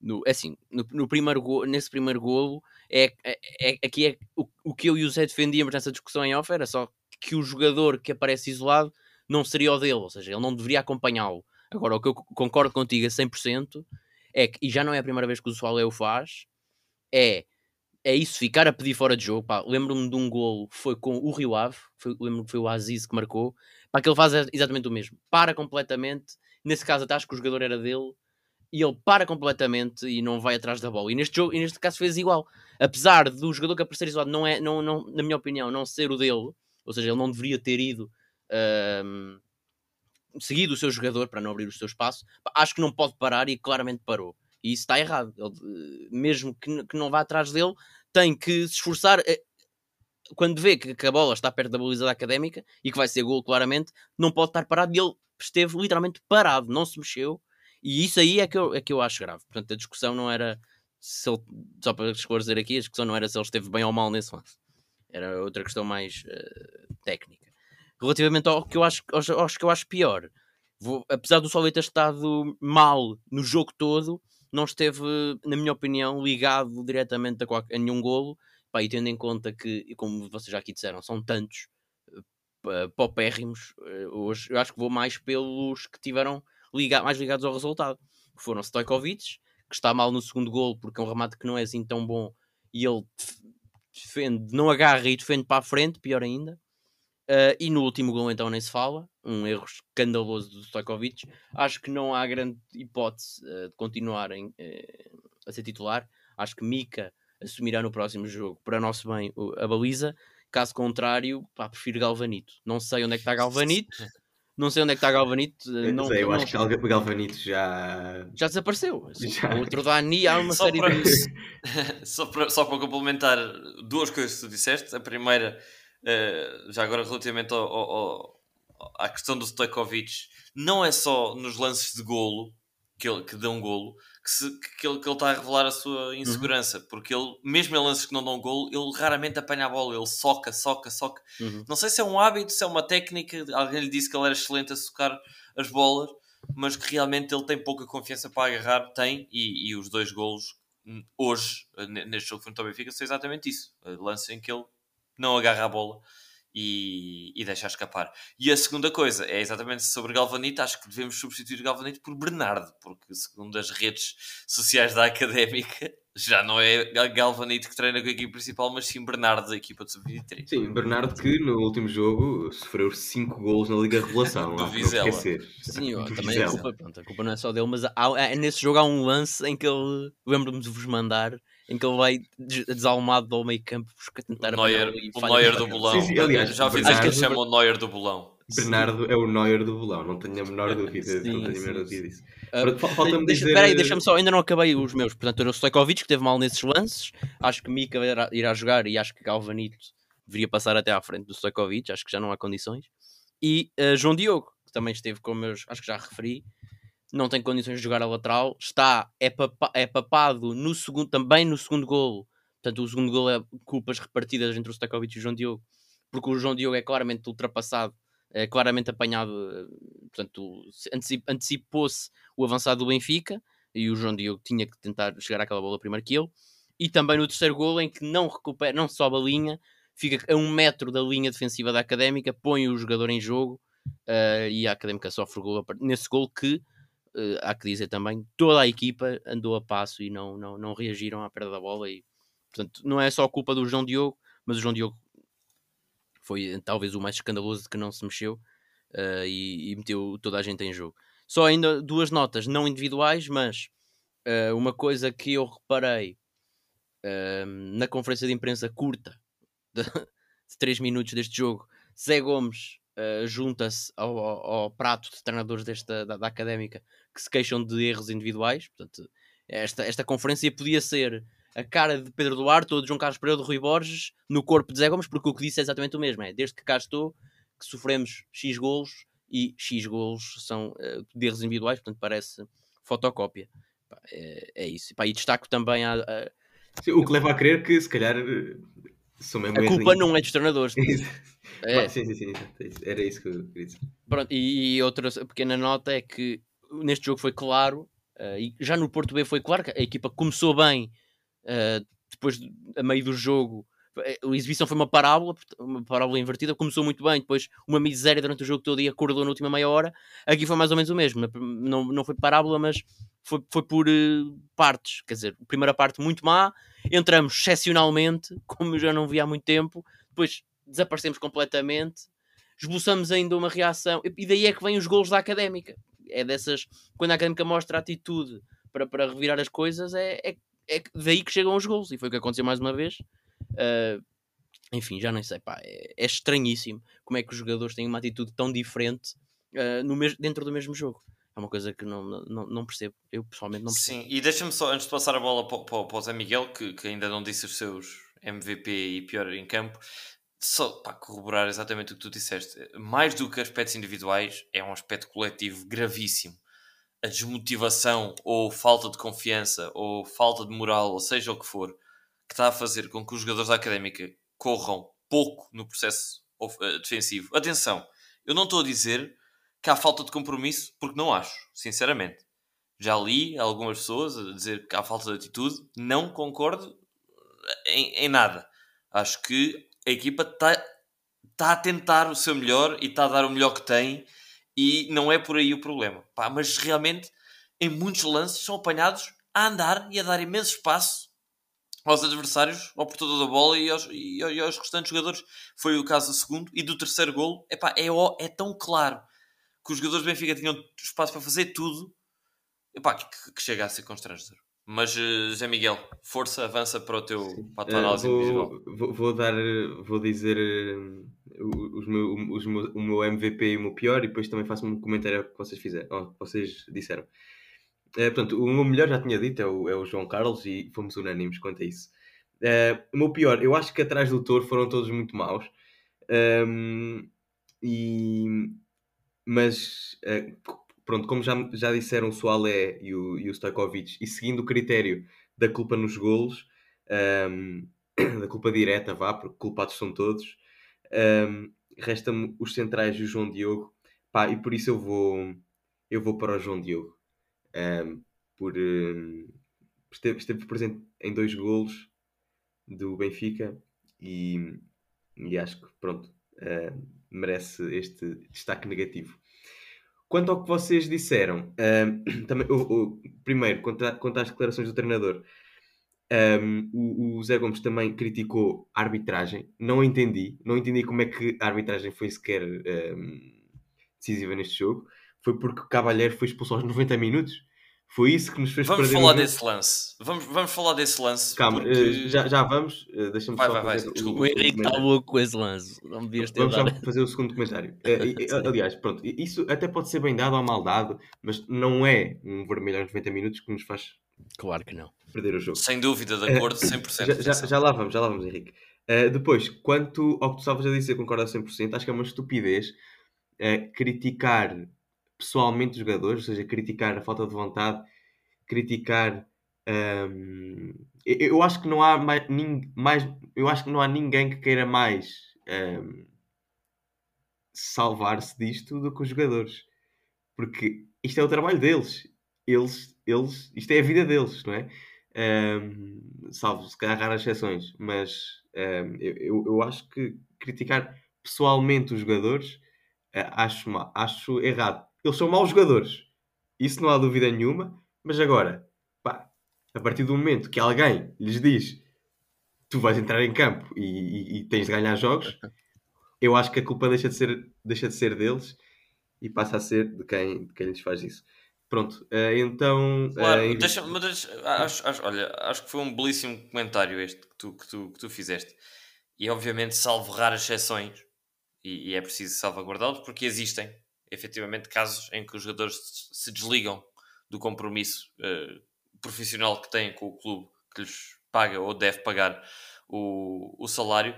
no, assim, no, no primeiro go, nesse primeiro golo, é, é, é, aqui é o, o que eu e o Zé defendíamos nessa discussão em off, era só que o jogador que aparece isolado não seria o dele, ou seja, ele não deveria acompanhá-lo. Agora, o que eu concordo contigo a cem por cento é que, e já não é a primeira vez que o Soalé o faz, é, é isso, ficar a pedir fora de jogo. Pá, lembro-me de um golo, foi com o Rio Ave, foi, lembro-me que foi o Aziz que marcou, pá, que ele faz exatamente o mesmo, para completamente, nesse caso até acho que o jogador era dele, e ele para completamente e não vai atrás da bola. E neste, jogo, e neste caso fez igual. Apesar do jogador que aparecer isolado, não é, não, não, na minha opinião, não ser o dele, ou seja, ele não deveria ter ido uh, seguido o seu jogador para não abrir o seu espaço, pá, acho que não pode parar e claramente parou. E isso está errado. Ele, mesmo que, que não vá atrás dele, tem que se esforçar. Quando vê que, que a bola está perto da baliza da Académica e que vai ser golo claramente, não pode estar parado. E ele esteve literalmente parado, não se mexeu. E isso aí é que eu, é que eu acho grave. Portanto, a discussão não era se ele, só para esclarecer aqui, a discussão não era se ele esteve bem ou mal nesse lance. Era outra questão mais uh, técnica. Relativamente ao que eu acho, aos, aos que eu acho pior, vou, apesar do Soalé ter estado mal no jogo todo, não esteve, na minha opinião, ligado diretamente a, qualquer, a nenhum golo. Pá, e tendo em conta que, como vocês já aqui disseram, são tantos uh, paupérrimos uh, hoje, eu acho que vou mais pelos que tiveram liga- mais ligados ao resultado, que foram Stojkovic, que está mal no segundo golo porque é um remate que não é assim tão bom e ele defende, não agarra e defende para a frente, pior ainda. Uh, e no último golo então nem se fala, um erro escandaloso do Stojkovic. Acho que não há grande hipótese uh, de continuar em, uh, a ser titular. Acho que Mika assumirá no próximo jogo, para nosso bem, o, a baliza. Caso contrário, pá, prefiro Galvanito. Não sei onde é que está Galvanito. Não sei onde é que está Galvanito. Eu não sei, eu não, acho não... que Galvanito já... Já desapareceu. Assim, já... Outro Dani, há uma só série para... de... só, para, só para complementar duas coisas que tu disseste. A primeira... Uh, já agora relativamente ao, ao, ao, à questão do Stojkovic, não é só nos lances de golo que ele que dá um golo que, se, que, ele, que ele está a revelar a sua insegurança, uhum. porque ele, mesmo em lances que não dão golo, ele raramente apanha a bola, ele soca, soca, soca. Uhum. Não sei se é um hábito, se é uma técnica, alguém lhe disse que ele era excelente a socar as bolas, mas que realmente ele tem pouca confiança para agarrar, tem, e, e os dois golos hoje, neste jogo frente ao Benfica, são exatamente isso, lances em que ele não agarra a bola e, e deixa escapar. E a segunda coisa é exatamente sobre Galvanito. Acho que devemos substituir Galvanito por Bernardo, porque segundo as redes sociais da Académica, já não é Galvanito que treina com a equipa principal, mas sim Bernardo da equipa de sub vinte e três. Sim, Bernardo que no último jogo sofreu cinco golos na Liga Revelação. Do Vizela. Sim, ó, Do também Vizela. A, culpa, pronto, a culpa não é só dele, mas há, há, nesse jogo há um lance em que ele, lembro-me de vos mandar, em que ele vai desalmado ao meio campo para tentar... Neuer, o Neuer do bolão. Sim, sim, aliás, já vi que ele chama o Neuer do bolão. Bernardo sim. É o Neuer do bolão, não tenho a menor dúvida, sim, não tenho sim, a menor dúvida disso. Uh, Falta-me deixa, dizer... Espera aí, deixa-me só, ainda não acabei os meus. Portanto, era o Stojkovic que teve mal nesses lances, acho que Mika irá jogar e acho que Galvanito deveria passar até à frente do Stojkovic, acho que já não há condições. E uh, João Diogo, que também esteve com meus, acho que já referi, não tem condições de jogar a lateral, está, é, papa, é papado no segundo, também no segundo golo. Portanto, o segundo golo é culpas repartidas entre o Stojkovic e o João Diogo, porque o João Diogo é claramente ultrapassado, é claramente apanhado, portanto, antecipou-se o avançado do Benfica, e o João Diogo tinha que tentar chegar àquela bola primeiro que ele. E também no terceiro golo, em que não recupera, não sobe a linha, fica a um metro da linha defensiva da Académica, põe o jogador em jogo, uh, e a Académica sofre o golo nesse golo que, Uh, há que dizer também, toda a equipa andou a passo e não, não, não reagiram à perda da bola e, portanto, não é só a culpa do João Diogo, mas o João Diogo foi talvez o mais escandaloso de que não se mexeu uh, e, e meteu toda a gente em jogo. Só ainda duas notas, não individuais, mas uh, uma coisa que eu reparei uh, na conferência de imprensa curta de, de três minutos deste jogo, Zé Gomes uh, junta-se ao, ao, ao prato de treinadores desta, da, da Académica que se queixam de erros individuais. Portanto, esta, esta conferência podia ser a cara de Pedro Duarte ou de João Carlos Pereira de Rui Borges no corpo de Zé Gomes, porque o que disse é exatamente o mesmo, é desde que cá estou que sofremos X golos e X golos são uh, de erros individuais, portanto parece fotocópia. Pá, é, é isso. Pá, e destaco também a, a... Sim, o que leva a crer que se calhar a culpa não é dos treinadores. É. Sim, sim, sim, era isso que eu queria dizer. Pronto, e, e outra pequena nota é que neste jogo foi claro, uh, e já no Porto B foi claro que a equipa começou bem, uh, depois de, a meio do jogo, a exibição foi uma parábola, uma parábola invertida, começou muito bem, depois uma miséria durante o jogo todo e acordou na última meia hora. Aqui foi mais ou menos o mesmo, não, não foi parábola, mas foi, foi por uh, partes, quer dizer, a primeira parte muito má, entramos excepcionalmente, como já não vi há muito tempo, depois desaparecemos completamente, esboçamos ainda uma reação, e daí é que vêm os golos da Académica. É dessas, quando a Académica mostra a atitude para, para revirar as coisas, é, é, é daí que chegam os golos, e foi o que aconteceu mais uma vez. Uh, enfim, já nem sei, pá, é, é estranhíssimo como é que os jogadores têm uma atitude tão diferente uh, no mesmo, dentro do mesmo jogo. É uma coisa que não, não, não percebo. Eu pessoalmente não percebo. Sim, e deixa-me só, antes de passar a bola para, para, para o Zé Miguel, que, que ainda não disse os seus M V P e pior em campo, só para corroborar exatamente o que tu disseste. Mais do que aspectos individuais, é um aspecto coletivo gravíssimo. A desmotivação, ou falta de confiança, ou falta de moral, ou seja o que for, que está a fazer com que os jogadores da Académica corram pouco no processo defensivo. Atenção, eu não estou a dizer que há falta de compromisso, porque não acho, sinceramente. Já li algumas pessoas a dizer que há falta de atitude, não concordo em, em nada. Acho que a equipa está tá a tentar o seu melhor e está a dar o melhor que tem, e não é por aí o problema. Pá, mas realmente, em muitos lances, são apanhados a andar e a dar imenso espaço aos adversários, ao portador da bola e aos, e aos restantes jogadores. Foi o caso do segundo e do terceiro golo. Epá, é, é tão claro que os jogadores do Benfica tinham espaço para fazer tudo, epá, que, que chega a ser constrangedor. Mas, uh, Zé Miguel, força, avança para, o teu, para a tua análise uh, vou, individual. Vou, vou, dar, vou dizer uh, os meu, os meu, o meu M V P e o meu pior, e depois também faço um comentário que vocês fizeram, ou, vocês disseram. Uh, portanto, o meu melhor, já tinha dito, é o, é o João Carlos, e fomos unânimes quanto a isso. Uh, o meu pior, eu acho que atrás do Toro foram todos muito maus. Um, e... Mas, pronto, como já, já disseram o Soalé e o, e o Stojkovic, e seguindo o critério da culpa nos golos, um, da culpa direta, vá, porque culpados são todos, um, resta-me os centrais e o João Diogo. Pá, e por isso eu vou, eu vou para o João Diogo. Um, por, um, esteve, esteve presente em dois golos do Benfica, e, e acho que, pronto... Um, merece este destaque negativo. Quanto ao que vocês disseram, um, também, o, o, primeiro, quanto, a, quanto às declarações do treinador, um, o, o Zé Gomes também criticou a arbitragem. Não entendi, não entendi como é que a arbitragem foi sequer um, decisiva neste jogo. Foi porque o Cavalheiro foi expulso aos noventa minutos? Foi isso que nos fez vamos perder... Falar um... desse lance. Vamos, vamos falar desse lance. Calma, porque... já, já vamos. Deixa-me vai, só vai, fazer... Vai. Desculpa, o, o Henrique está louco com esse lance. Não devias ter vamos dado. Só fazer o segundo comentário. Aliás, pronto, isso até pode ser bem dado ou mal dado, mas não é um vermelho aos noventa minutos que nos faz... Claro que não. Perder o jogo. Sem dúvida, de acordo, cem por cento. já, já, já lá vamos, já lá vamos, Henrique. Uh, depois, quanto ao que tu estavas a dizer, concordo a cem por cento. Acho que é uma estupidez uh, criticar... pessoalmente os jogadores, ou seja, criticar a falta de vontade, criticar um, eu acho que não há mais, mais eu acho que não há ninguém que queira mais um, salvar-se disto do que os jogadores, porque isto é o trabalho deles, eles, eles isto é a vida deles, não é? Um, salvo se calhar raras exceções, mas um, eu, eu acho que criticar pessoalmente os jogadores uh, acho, acho errado. Eles são maus jogadores, isso não há dúvida nenhuma, mas agora, pá, a partir do momento que alguém lhes diz tu vais entrar em campo e, e, e tens de ganhar jogos, eu acho que a culpa deixa de ser, deixa de ser deles e passa a ser de quem, de quem lhes faz isso. Pronto, uh, então... Claro, uh, em... deixa, mas deixa, acho, acho, olha, acho que foi um belíssimo comentário este que tu, que tu, que tu fizeste. E obviamente salvo raras exceções, e, e é preciso salvaguardá-los porque existem. Efetivamente casos em que os jogadores se desligam do compromisso uh, profissional que têm com o clube que lhes paga ou deve pagar o, o salário.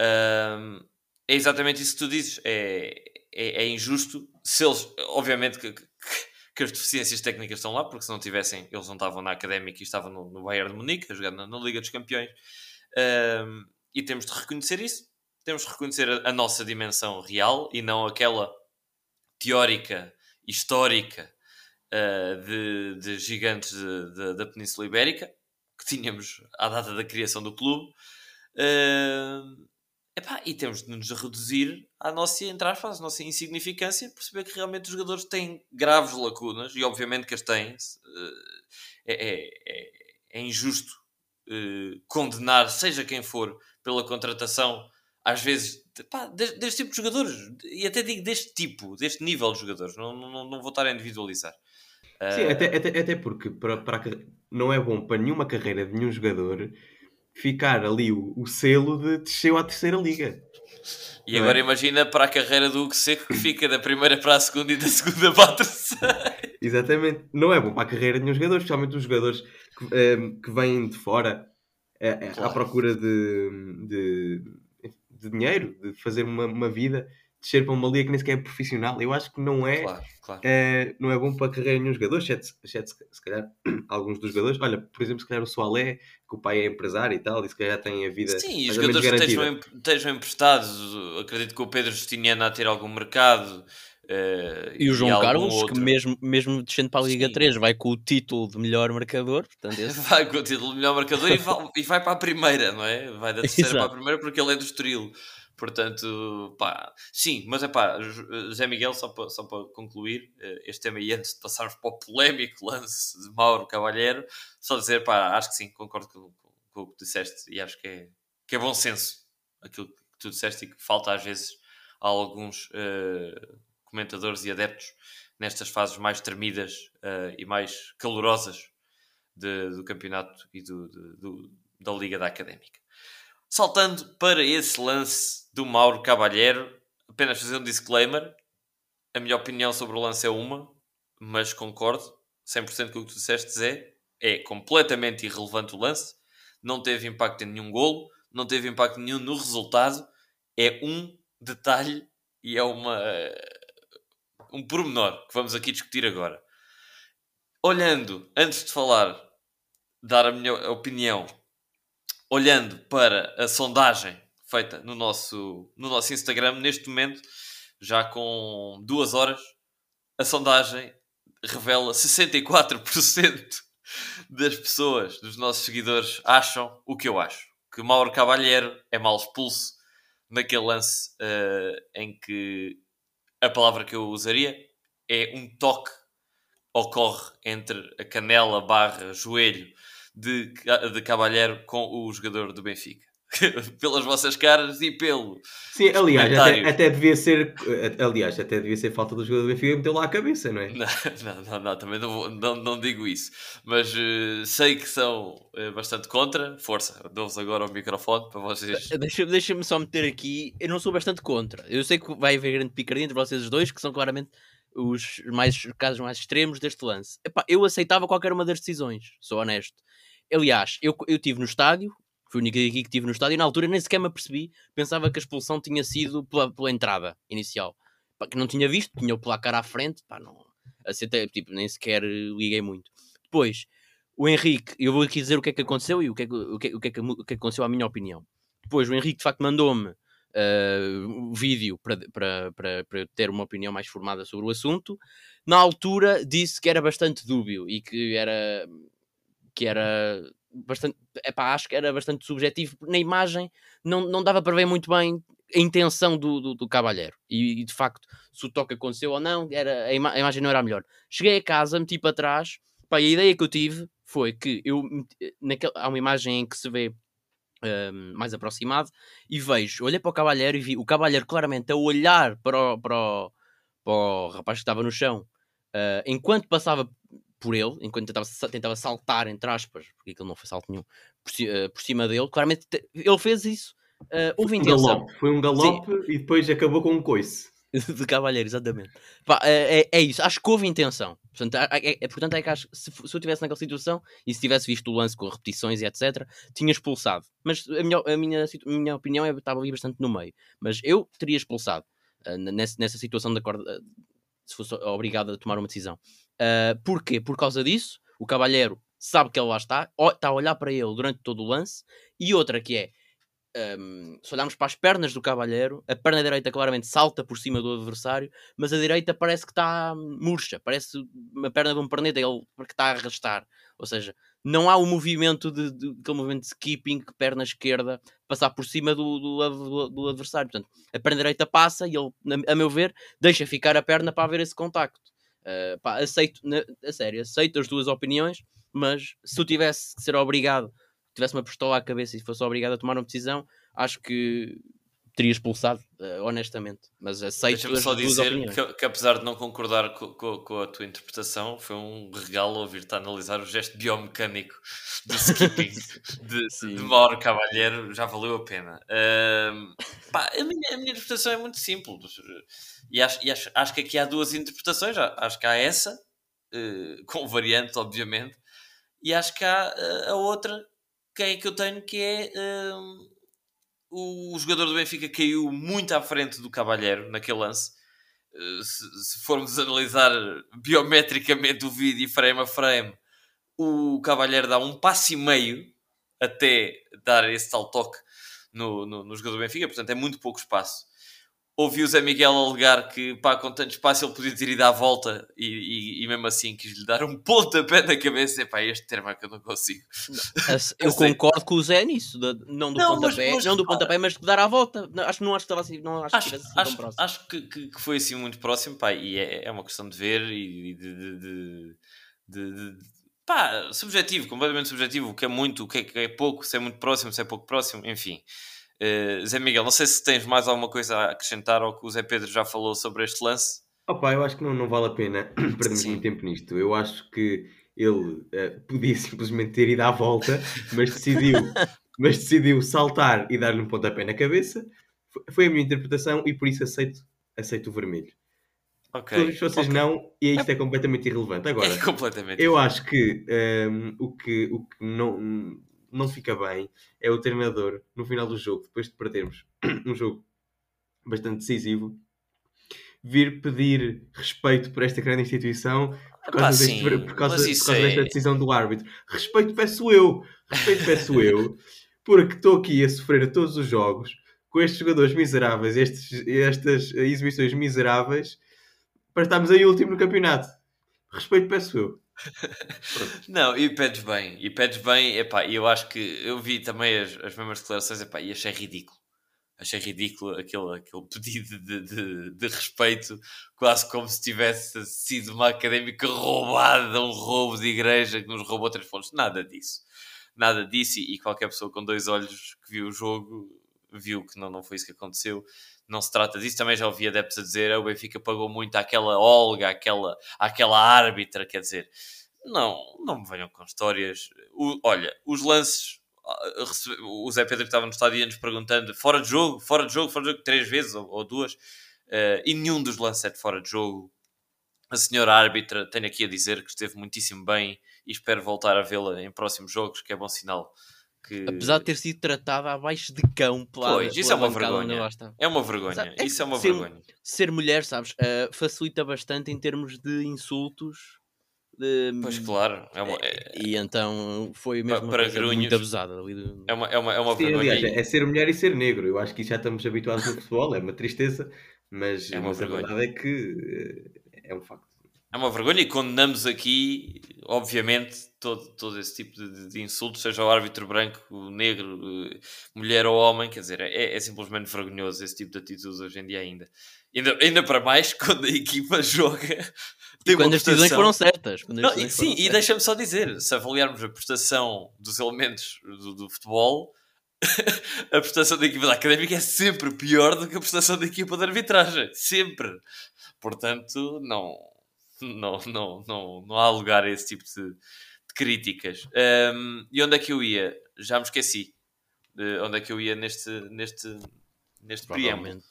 Uh, é exatamente isso que tu dizes, é, é, é injusto se eles, obviamente que, que, que as deficiências técnicas estão lá, porque se não tivessem, eles não estavam na Académica e estavam no, no Bayern de Munique, a jogar na, na Liga dos Campeões, uh, e temos de reconhecer isso, temos de reconhecer a, a nossa dimensão real e não aquela teórica, histórica uh, de, de gigantes de, de, da Península Ibérica que tínhamos à data da criação do clube, uh, epá, e temos de nos reduzir à nossa, entre aspas, à nossa insignificância, perceber que realmente os jogadores têm graves lacunas e obviamente que as têm. uh, é, é, é injusto eh, condenar, seja quem for, pela contratação, às vezes, pá, deste, deste tipo de jogadores, e até digo deste tipo, deste nível de jogadores, não, não, não vou estar a individualizar. Sim, uh... até, até, até porque para, para a, não é bom para nenhuma carreira de nenhum jogador ficar ali o, o selo de desceu à terceira liga. E agora é? Imagina para a carreira do Hugo Seco, que fica da primeira para a segunda e da segunda para a terceira. Exatamente. Não é bom para a carreira de nenhum jogador, especialmente os jogadores que, um, que vêm de fora a, claro. à procura de, de, de dinheiro, de fazer uma, uma vida, descer para uma liga que nem sequer é profissional. Eu acho que não é, claro, claro. É, não é bom para a carreira de nenhum jogador, exceto, exceto se calhar alguns dos jogadores. Olha, por exemplo, se calhar o Soalé, que o pai é empresário e tal, e se calhar tem a vida. Sim, e os jogadores que estejam, estejam emprestados, acredito que o Pedro Justiniano há a ter algum mercado. Uh, e o João e Carlos, outro. que mesmo, mesmo descendo para a Liga Sim. três, vai com o título de melhor marcador. Portanto, esse... vai com o título de melhor marcador e, vai, e vai para a primeira, não é? Vai da terceira Exato. para a primeira porque ele é do Estoril. Portanto, pá, sim, mas é pá, Zé Miguel, só para, só para concluir este tema e antes de passarmos para o polémico lance de Mauro Cavalheiro, só dizer, pá, acho que sim, concordo com, com, com o que disseste e acho que é, que é bom senso aquilo que tu disseste e que falta às vezes a alguns uh, comentadores e adeptos nestas fases mais tremidas uh, e mais calorosas de, do campeonato e do, de, do, da Liga da Académica. Saltando para esse lance do Mauro Cavalheiro, apenas fazer um disclaimer, a minha opinião sobre o lance é uma, mas concordo cem por cento com o que tu disseste, Zé, é completamente irrelevante o lance, não teve impacto em nenhum golo, não teve impacto nenhum no resultado, é um detalhe e é uma, um pormenor que vamos aqui discutir agora. Olhando, antes de falar, dar a minha opinião, olhando para a sondagem feita no nosso, no nosso Instagram, neste momento, já com duas horas, a sondagem revela sessenta e quatro por cento das pessoas, dos nossos seguidores, acham o que eu acho. Que Mauro Cavalheiro é mal expulso naquele lance uh, em que a palavra que eu usaria é um toque ocorre entre a canela barra joelho de, de Cavalheiro com o jogador do Benfica. Pelas vossas caras e pelo Sim, aliás, até, até devia ser aliás, até devia ser falta do jogador do Benfica e meteu lá a cabeça, não é? Não, não, não, não também não, vou, não, não digo isso, mas uh, sei que são uh, bastante contra. Força, dou-vos agora o microfone para vocês. Deixa, deixa-me só meter aqui, eu não sou bastante contra, eu sei que vai haver grande picardia entre vocês os dois, que são claramente os mais, casos mais extremos deste lance. Epá, eu aceitava qualquer uma das decisões, sou honesto. Aliás, eu, eu estive no estádio, fui o único aqui que estive no estádio, e na altura nem sequer me apercebi, pensava que a expulsão tinha sido pela, pela entrada inicial, pá, que não tinha visto, tinha o placar à frente, pá, não, aceitei, tipo, nem sequer liguei muito. Depois, o Henrique, eu vou aqui dizer o que é que aconteceu e o que é que, o que, é que, o que aconteceu à minha opinião. Depois, o Henrique de facto mandou-me uh, um vídeo para, para, para, para ter uma opinião mais formada sobre o assunto. Na altura disse que era bastante dúbio e que era... que era bastante, epá, acho que era bastante subjetivo, na imagem não, não dava para ver muito bem a intenção do, do, do Cavalheiro, e, e de facto, se o toque aconteceu ou não, era, a, ima- a imagem não era a melhor. Cheguei a casa, meti para trás, pá, e a ideia que eu tive foi que eu, naquela, há uma imagem em que se vê um, mais aproximado, e vejo, olhei para o Cavalheiro e vi o Cavalheiro claramente a olhar para o, para o, para o rapaz que estava no chão, uh, enquanto passava... por ele, enquanto tentava, tentava saltar, entre aspas, porque aquilo não foi salto nenhum, por, uh, por cima dele, claramente te, ele fez isso, uh, houve intenção. Foi um galope Sim. e depois acabou com um coice. De Cavalheiro, exatamente. Pá, é, é isso, acho que houve intenção. Portanto, é, é, portanto, é que acho, se, se eu estivesse naquela situação, e se tivesse visto o lance com repetições e etcétera, tinha expulsado. Mas a minha, a minha, a minha opinião é que estava ali bastante no meio. Mas eu teria expulsado, uh, nessa, nessa situação de acordo... Uh, se fosse obrigado a tomar uma decisão. Uh, porquê? Por causa disso, o Cavalheiro sabe que ele lá está, está a olhar para ele durante todo o lance, e outra que é, um, se olharmos para as pernas do Cavalheiro, a perna direita claramente salta por cima do adversário, mas a direita parece que está murcha, parece uma perna de um perneta, ele que está a arrastar. Ou seja, não há o movimento, de, de, aquele movimento de skipping, perna esquerda, passar por cima do, do, do adversário. Portanto, a perna direita passa e ele, a meu ver, deixa ficar a perna para haver esse contacto. Uh, pá, aceito, na, a sério, aceito as duas opiniões, mas se eu tivesse que ser obrigado tivesse uma pistola à cabeça e fosse obrigado a tomar uma decisão, acho que teria expulsado, honestamente. Mas aceito. Deixa-me só dizer que, que apesar de não concordar com, com, com a tua interpretação, foi um regalo ouvir-te a analisar o gesto biomecânico do skipping de, de Mauro Cavalheiro. Já valeu a pena. Um, pá, a, minha, a minha interpretação é muito simples. E acho, e acho, acho que aqui há duas interpretações. Acho que há essa, uh, com variante, obviamente, e acho que há uh, a outra, que é que eu tenho, que é... Uh, o jogador do Benfica caiu muito à frente do Cavalheiro naquele lance. Se formos analisar biometricamente o vídeo, frame a frame, o Cavalheiro dá um passo e meio até dar esse tal toque no, no, no jogador do Benfica, portanto é muito pouco espaço. Ouvi o Zé Miguel alegar que, pá, com tanto espaço ele podia ter ido à volta e, e, e mesmo assim quis-lhe dar um pontapé na cabeça. Epá, este termo é que eu não consigo. Não, eu concordo com o Zé nisso, de, não do não, pontapé, mas, mas, não do pontapé, mas de dar à volta. Não acho, não acho que estava assim, não acho, acho que era assim acho, tão próximo. Acho que, que, que foi assim muito próximo, pá, e é, é uma questão de ver e de... de, de, de, de, de pá, subjetivo, completamente subjetivo. O que é muito, o que é, que é pouco, se é muito próximo, se é pouco próximo, enfim... Uh, Zé Miguel, não sei se tens mais alguma coisa a acrescentar ao que o Zé Pedro já falou sobre este lance. Opa, eu acho que não, não vale a pena perdermos muito tempo nisto. Eu acho que ele uh, podia simplesmente ter ido à volta, mas decidiu, mas decidiu saltar e dar-lhe um pontapé na cabeça. Foi a minha interpretação e por isso aceito, aceito o vermelho. Okay. Todos vocês okay. Não, e isto é completamente irrelevante. Agora, é completamente eu irrelevante. Acho que, um, o que o que não... não fica bem, é o treinador no final do jogo, depois de perdermos um jogo bastante decisivo, vir pedir respeito por esta grande instituição por causa, ah, deste, sim, por causa, por causa é... desta decisão do árbitro. Respeito peço eu, respeito peço eu, porque estou aqui a sofrer todos os jogos com estes jogadores miseráveis, estes, estas exibições miseráveis, para estarmos aí último no campeonato. Respeito peço eu. Não, e pedes bem, e pedes bem, epá, e eu acho que eu vi também as, as mesmas declarações, epá, e achei ridículo, achei ridículo aquele, aquele pedido de, de, de respeito, quase como se tivesse sido uma académica roubada, um roubo de igreja que nos roubou três pontos, nada disso, nada disso, e, e qualquer pessoa com dois olhos que viu o jogo, viu que não, não foi isso que aconteceu. Não se trata disso. Também já ouvi adeptos a dizer, ah, o Benfica pagou muito àquela Olga, àquela, àquela árbitra, quer dizer, não, não me venham com histórias. O, olha, os lances, o Zé Pedro que estava no estádio nos perguntando, fora de jogo, fora de jogo, fora de jogo, três vezes ou, ou duas, uh, e nenhum dos lances é de fora de jogo. A senhora árbitra, tenho aqui a dizer que esteve muitíssimo bem e espero voltar a vê-la em próximos jogos, que é bom sinal. Que... apesar de ter sido tratada abaixo de cão pela, pois, isso, pela é uma vergonha. É uma vergonha. É isso é uma ser, vergonha. Ser mulher, sabes, uh, facilita bastante em termos de insultos. De... pois, claro. É uma... é, e então foi mesmo para, uma para muito abusada. Ali do... é uma, é uma, é uma sim, vergonha. Aliás, é ser mulher e ser negro. Eu acho que isso já estamos habituados no futebol. É uma tristeza, mas, é uma mas a verdade é que é um facto. É uma vergonha e condenamos aqui, obviamente, todo, todo esse tipo de, de insulto, seja o árbitro branco, negro, mulher ou homem, quer dizer, é, é simplesmente vergonhoso esse tipo de atitudes hoje em dia ainda. Ainda, ainda para mais quando a equipa joga... tem quando as decisões foram certas. Não, e, sim, foram e deixa-me só dizer, se avaliarmos a prestação dos elementos do, do futebol, a prestação da equipa da académica é sempre pior do que a prestação da equipa da arbitragem. Sempre. Portanto, não... Não, não, não, não há lugar a esse tipo de, de críticas. Um, e onde é que eu ia? Já me esqueci. Uh, onde é que eu ia neste, neste, neste preâmbulo?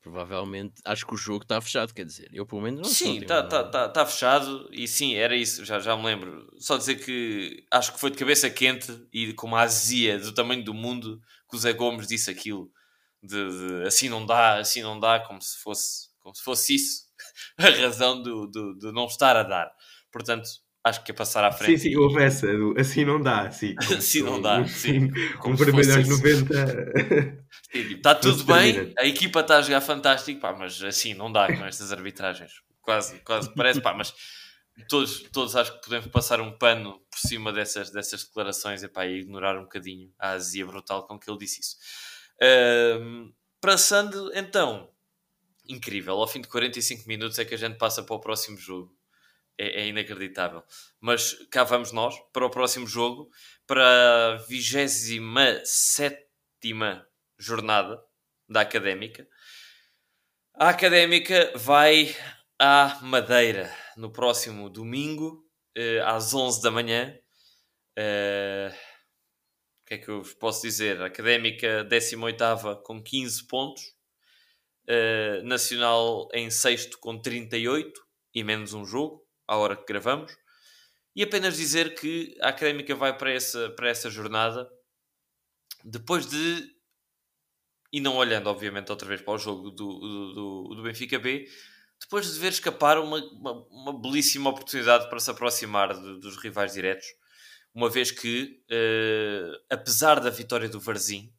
Provavelmente, acho que o jogo está fechado, quer dizer, eu pelo menos não sei. Sim, está tá, tá, tá fechado e sim, era isso, já, já me lembro. Só dizer que acho que foi de cabeça quente e com uma azia do tamanho do mundo que o Zé Gomes disse aquilo. De, de, assim não dá, assim não dá, como se fosse, como se fosse isso. A razão do, do, do não estar a dar, portanto, acho que é passar à frente. Sim, sim, houve essa, do, assim não dá, assim, assim não dá, um, sim, com vermelho aos noventa. Está tudo bem, a equipa está a jogar fantástico, pá, mas assim não dá com estas arbitragens, quase, quase parece, pá, mas todos, todos acho que podemos passar um pano por cima dessas, dessas declarações e, pá, e ignorar um bocadinho a azia brutal com que ele disse isso. Um, passando então. Incrível, ao fim de quarenta e cinco minutos é que a gente passa para o próximo jogo, é, é inacreditável. Mas cá vamos nós para o próximo jogo, para a vigésima sétima jornada da Académica. A Académica vai à Madeira no próximo domingo, eh, às onze da manhã. Eh, o que é que eu vos posso dizer? A Académica décima oitava com quinze pontos, eh, Nacional em sexto com trinta e oito, e menos um jogo, à hora que gravamos. E apenas dizer que a Académica vai para essa, para essa jornada, depois de... E não olhando, obviamente, outra vez para o jogo do, do, do Benfica B, depois de ver escapar uma, uma, uma belíssima oportunidade para se aproximar de, dos rivais diretos, uma vez que, eh, apesar da vitória do Varzim,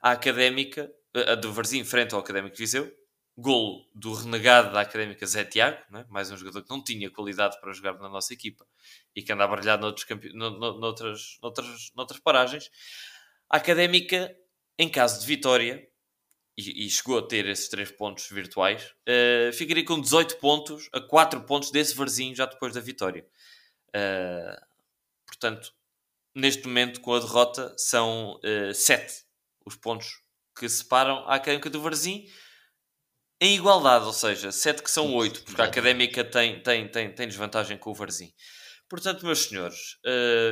a Académica, a do Varzim frente ao Académico de Viseu, golo do renegado da Académica Zé Tiago, né? Mais um jogador que não tinha qualidade para jogar na nossa equipa e que andava brilhado noutros campe... noutras, noutras, noutras paragens, a Académica... Em caso de vitória, e, e chegou a ter esses três pontos virtuais, uh, ficaria com dezoito pontos, a quatro pontos desse Varzim já depois da vitória. Uh, portanto, neste momento, com a derrota, são uh, sete os pontos que separam a Académica do Varzim em igualdade, ou seja, sete que são oito, porque a Académica tem, tem, tem, tem desvantagem com o Varzim. Portanto, meus senhores,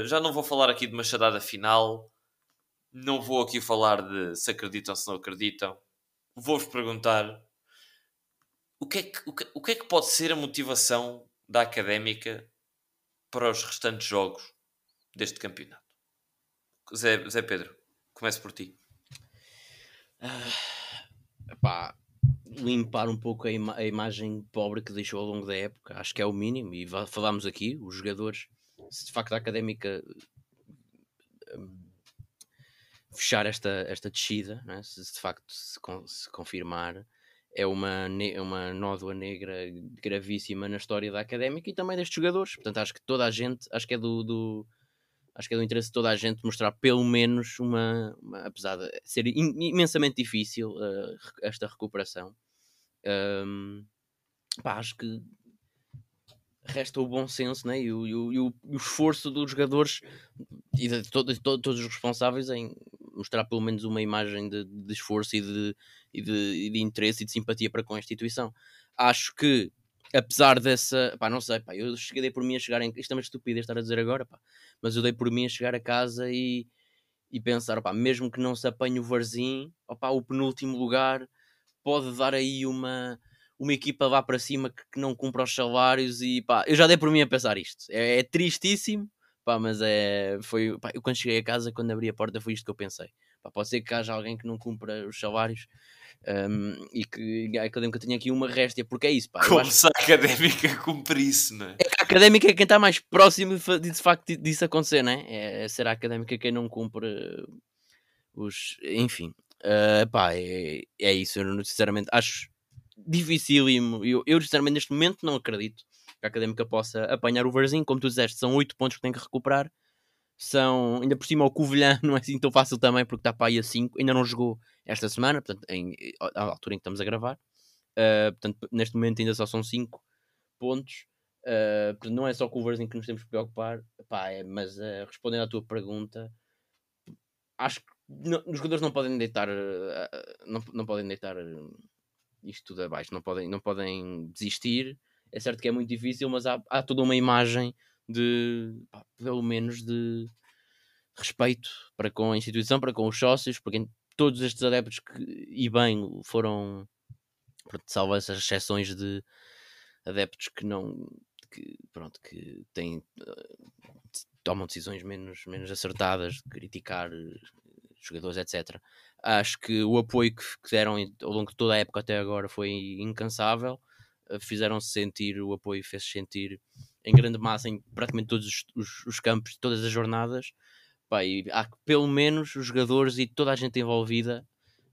uh, já não vou falar aqui de machadada final. Não vou aqui falar de se acreditam, se não acreditam. Vou-vos perguntar o que, é que, o, que, o que é que pode ser a motivação da Académica para os restantes jogos deste campeonato. Zé, Zé Pedro, começo por ti. Ah, pá, limpar um pouco a, ima- a imagem pobre que deixou ao longo da época. Acho que é o mínimo. E falámos aqui, os jogadores, se de facto a Académica... fechar esta, esta descida, né? Se de facto se, con- se confirmar, é uma, ne- uma nódoa negra gravíssima na história da Académica e também destes jogadores. Portanto, acho que toda a gente, acho que é do, do, acho que é do interesse de toda a gente mostrar pelo menos uma, uma apesar de ser in- imensamente difícil uh, esta recuperação, um, pá, acho que resta o bom senso, né? e, o, e, o, e o esforço dos jogadores e de, to, de to, todos os responsáveis em mostrar pelo menos uma imagem de, de esforço e de, e, de, e de interesse e de simpatia para com a instituição. Acho que, apesar dessa... Pá, não sei, pá, eu dei por mim a chegar... Em, isto é uma estupidez estar a dizer agora, pá, mas eu dei por mim a chegar a casa e, e pensar, pá, mesmo que não se apanhe o Varzim, pá, o penúltimo lugar pode dar aí uma... uma equipa lá para cima que não cumpre os salários e pá, eu já dei por mim a pensar isto. É, é tristíssimo, pá, mas é, foi, pá, eu quando cheguei a casa, quando abri a porta, foi isto que eu pensei. Pá, pode ser que haja alguém que não cumpra os salários um, e que a Académica tenha aqui uma réstia, porque é isso, pá. Como acho... se a Académica cumprisse, não é? É que a Académica é quem está mais próximo de, de facto disso acontecer, não é? É, é ser a Académica quem não cumpre os... Enfim, uh, pá, é, é isso. Eu sinceramente acho... dificílimo, eu, eu sinceramente neste momento não acredito que a Académica possa apanhar o Varzim, como tu disseste, são oito pontos que tem que recuperar, são ainda por cima o Covilhã, não é assim tão fácil também porque está para aí a cinco, ainda não jogou esta semana, portanto, em, à altura em que estamos a gravar, uh, portanto neste momento ainda só são cinco pontos, uh, portanto não é só com o Varzim que nos temos que preocupar, pá, é, mas uh, respondendo à tua pergunta, acho que não, os jogadores não podem deitar uh, não, não podem deitar uh, isto tudo abaixo, não podem, não podem desistir, é certo que é muito difícil, mas há, há toda uma imagem de, pá, pelo menos de respeito para com a instituição, para com os sócios, porque todos estes adeptos que, e bem, foram, salvo essas exceções de adeptos que não, que, pronto, que têm, tomam decisões menos, menos acertadas, de criticar jogadores, etcétera. Acho que o apoio que deram ao longo de toda a época até agora foi incansável. Fizeram-se sentir, o apoio fez-se sentir em grande massa em praticamente todos os, os, os campos, todas as jornadas. Pá, e há que pelo menos os jogadores e toda a gente envolvida,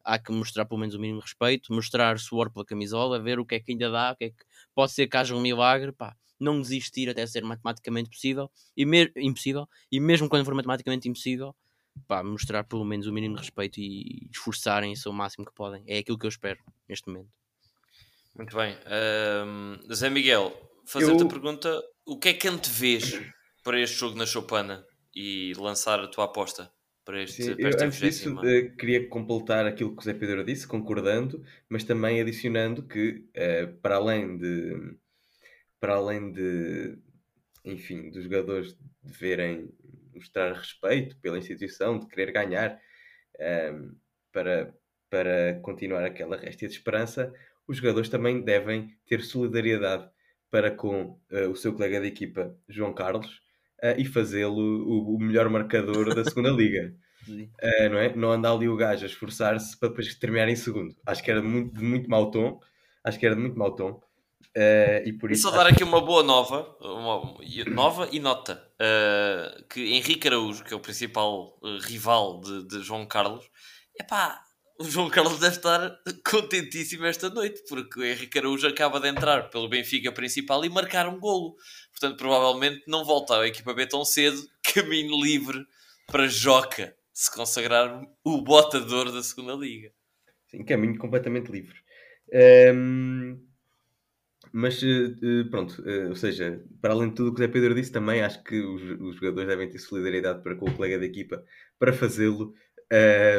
há que mostrar pelo menos o mínimo respeito, mostrar suor pela camisola, ver o que é que ainda dá, o que é que pode ser que haja um milagre, pá, não desistir até ser matematicamente possível, e me- impossível, e mesmo quando for matematicamente impossível, pá, mostrar pelo menos o mínimo de respeito e esforçarem-se o máximo que podem. É aquilo que eu espero neste momento. Muito bem. Uh, Zé Miguel, fazer-te eu... a pergunta, o que é que antevês para este jogo na Choupana e lançar a tua aposta para este? Sim, para esta eu, antes disso, uh, queria completar aquilo que o Zé Pedro disse, concordando, mas também adicionando que uh, para além de para além de enfim, dos jogadores deverem mostrar respeito pela instituição, de querer ganhar um, para, para continuar aquela réstia de esperança, os jogadores também devem ter solidariedade para com uh, o seu colega de equipa, João Carlos, uh, e fazê-lo o, o melhor marcador da segunda liga. Uh, não é? Não andar ali o gajo a esforçar-se para depois terminar em segundo. Acho que era de muito, de muito mau tom. Acho que era de muito mau tom. Uh, e, por isso, e só dar aqui uma boa nova uma nova e nota uh, que Henrique Araújo, que é o principal uh, rival de, de João Carlos, epá, o João Carlos deve estar contentíssimo esta noite, porque o Henrique Araújo acaba de entrar pelo Benfica principal e marcar um golo, portanto provavelmente não volta à equipa B tão cedo, caminho livre para Joca se consagrar o botador da segunda liga. Sim, caminho completamente livre. um... Mas pronto, ou seja, para além de tudo o que o Zé Pedro disse, também acho que os jogadores devem ter solidariedade para com o colega da equipa para fazê-lo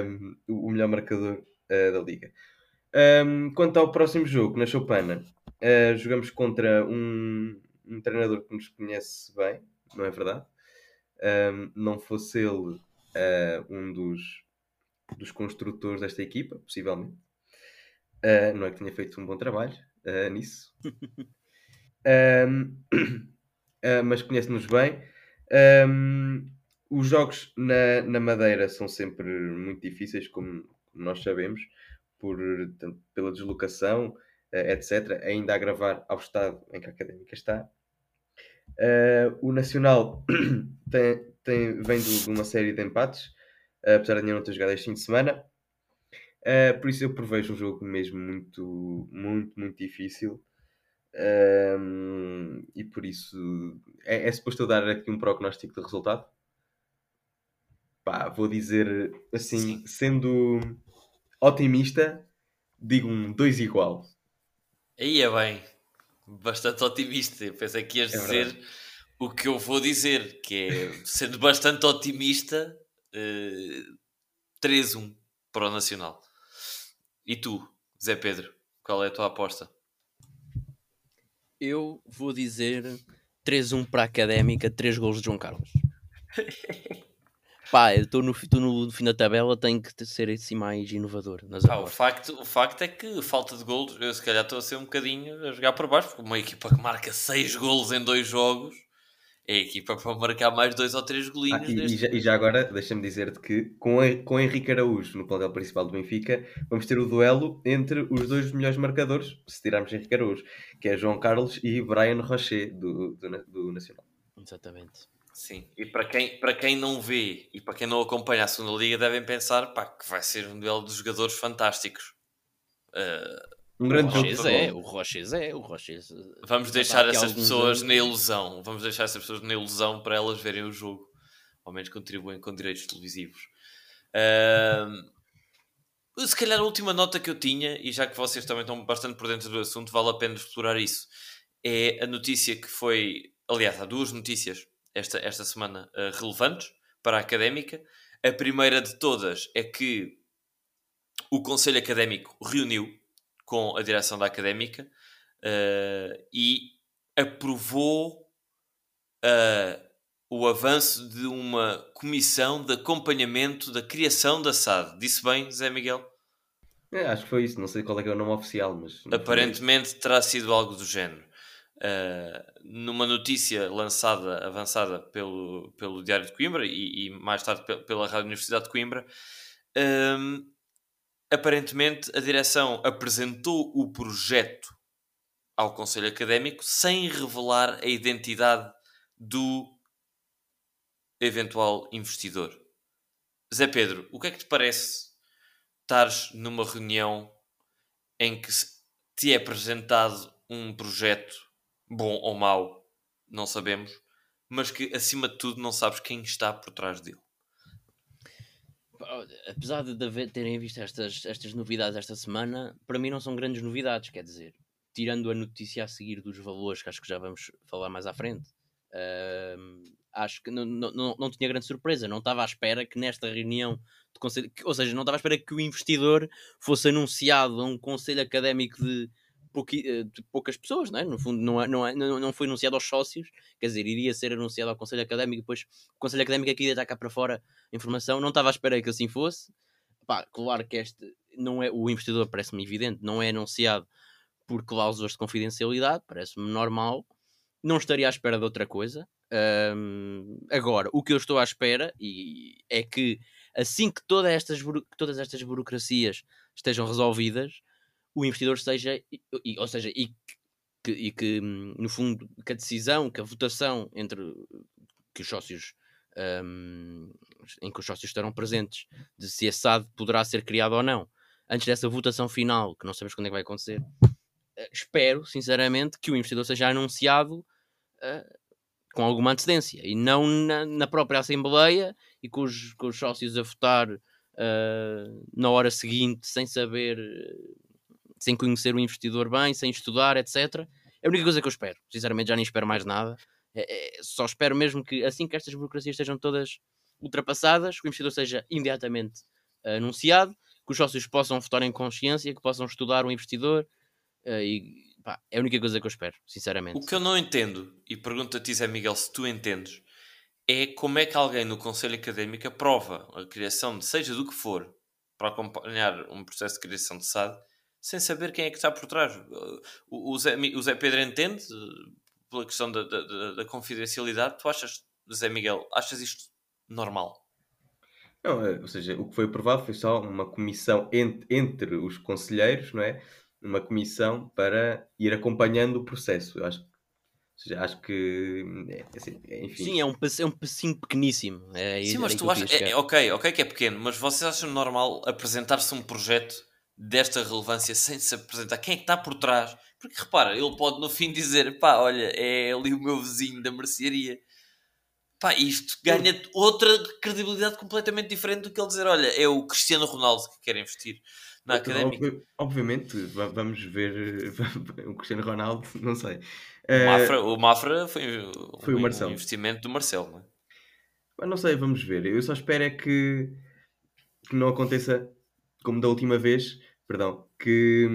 um, o melhor marcador uh, da liga. Um, quanto ao próximo jogo, na Choupana, uh, jogamos contra um, um treinador que nos conhece bem, não é verdade? Um, não fosse ele uh, um dos, dos construtores desta equipa, possivelmente. Uh, não é que tenha feito um bom trabalho. Uh, nisso um, uh, mas conhece-nos bem. Um, os jogos na, na Madeira são sempre muito difíceis, como nós sabemos, por, tanto pela deslocação, uh, etc, ainda a gravar ao estado em que a Académica está. Uh, o Nacional tem, tem, vem de, de uma série de empates, uh, apesar de não ter jogado este fim de semana. Uh, por isso eu prevejo um jogo mesmo muito, muito, muito difícil. Um, e por isso é, é suposto eu dar aqui um prognóstico de resultado. Pá, vou dizer assim, Sim. sendo otimista, digo um dois igual. Aí é bem, bastante otimista. Eu pensei que ias é dizer verdade. O que eu vou dizer, que é, sendo bastante otimista, uh, três um para o Nacional. E tu, Zé Pedro, qual é a tua aposta? Eu vou dizer três um para a Académica, três golos de João Carlos. Pá, eu estou no, no, no fim da tabela, tenho que ser assim mais inovador. Nas Pá, o, facto, o facto é que falta de golos, eu se calhar estou a ser um bocadinho a jogar para baixo, porque uma equipa que marca seis golos em dois jogos é a equipa para marcar mais dois ou três golinhos. Ah, e, e, já, e já agora, deixa-me dizer-te que com, a, com Henrique Araújo no plantel principal do Benfica, vamos ter o duelo entre os dois melhores marcadores, se tirarmos Henrique Araújo, que é João Carlos e Brian Rocher do, do, do Nacional. Exatamente. Sim, e para quem, para quem não vê e para quem não acompanha a segunda liga, devem pensar, pá, que vai ser um duelo de jogadores fantásticos. Uh... Um grande o jogo, é, o Roches é, o Roches. Vamos deixar essas pessoas anos. na ilusão, vamos deixar essas pessoas na ilusão para elas verem o jogo, ao menos contribuem com direitos televisivos. Uh, se calhar a última nota que eu tinha, e já que vocês também estão bastante por dentro do assunto, vale a pena explorar isso, é a notícia que foi, aliás, há duas notícias esta, esta semana uh, relevantes para a Académica. A primeira de todas é que o Conselho Académico reuniu com a direção da Académica uh, e aprovou uh, o avanço de uma comissão de acompanhamento da criação da S A D. Disse bem, Zé Miguel? É, acho que foi isso. Não sei qual é, que é o nome oficial, mas... Aparentemente terá sido algo do género. Uh, numa notícia lançada, avançada pelo, pelo Diário de Coimbra e, e mais tarde pela Rádio Universidade de Coimbra, um, aparentemente a direção apresentou o projeto ao Conselho Académico sem revelar a identidade do eventual investidor. Zé Pedro, o que é que te parece estares numa reunião em que te é apresentado um projeto, bom ou mau, não sabemos, mas que acima de tudo não sabes quem está por trás dele? Apesar de haver, terem visto estas, estas novidades esta semana, para mim não são grandes novidades, quer dizer, tirando a notícia a seguir dos valores, que acho que já vamos falar mais à frente, uh, acho que não, não, não, não tinha grande surpresa. Não estava à espera que nesta reunião de conselho, que, ou seja, não estava à espera que o investidor fosse anunciado a um conselho académico de, pouqui, de poucas pessoas, não é? No fundo não, é, não, é, não foi anunciado aos sócios, quer dizer, iria ser anunciado ao conselho académico, depois o conselho académico aqui está cá para fora a informação. Não estava à espera que assim fosse. Pá, claro que este não é, o investidor parece-me evidente, não é anunciado por cláusulas de confidencialidade, parece-me normal, não estaria à espera de outra coisa. Um, agora, o que eu estou à espera e, é que assim que todas estas, todas estas burocracias estejam resolvidas, o investidor seja, e, e, ou seja, e que, e que no fundo que a decisão, que a votação entre que os sócios Um, em que os sócios estarão presentes, de se a S A D poderá ser criada ou não, antes dessa votação final, que não sabemos quando é que vai acontecer, uh, espero, sinceramente, que o investidor seja anunciado uh, com alguma antecedência, e não na, na própria Assembleia, e com os, com os sócios a votar uh, na hora seguinte, sem saber, sem conhecer o investidor bem, sem estudar, etcétera. É a única coisa que eu espero, sinceramente já nem espero mais nada. É, é, só espero mesmo que assim que estas burocracias estejam todas ultrapassadas, que o investidor seja imediatamente uh, anunciado, que os sócios possam votar em consciência, que possam estudar o investidor, uh, e pá, é a única coisa que eu espero, sinceramente. O que eu não entendo, e pergunto a ti, Zé Miguel, se tu entendes, é como é que alguém no Conselho Académico aprova a criação de seja do que for para acompanhar um processo de criação de S A D sem saber quem é que está por trás. O, o, Zé, o Zé Pedro entende... pela questão da, da, da confidencialidade, tu achas, Zé Miguel, achas isto normal? Não, ou seja, o que foi aprovado foi só uma comissão entre, entre os conselheiros, não é? Uma comissão para ir acompanhando o processo. Eu acho, ou seja, acho que... É, assim, enfim. Sim, é um, é um passinho pequeníssimo. É, Sim, é, mas tu achas... É, ok, ok que é pequeno, mas vocês acham normal apresentar-se um projeto desta relevância sem se apresentar quem é que está por trás? Porque repara, ele pode no fim dizer, pá, olha, é ali o meu vizinho da mercearia. Pá, isto ganha outra credibilidade completamente diferente do que ele dizer, olha, é o Cristiano Ronaldo que quer investir na então, Académica. Obviamente, vamos ver o Cristiano Ronaldo, não sei. O Mafra, o Mafra foi, foi um, o um investimento do Marcelo, não é? Mas não sei, vamos ver. Eu só espero é que, que não aconteça como da última vez, perdão, que,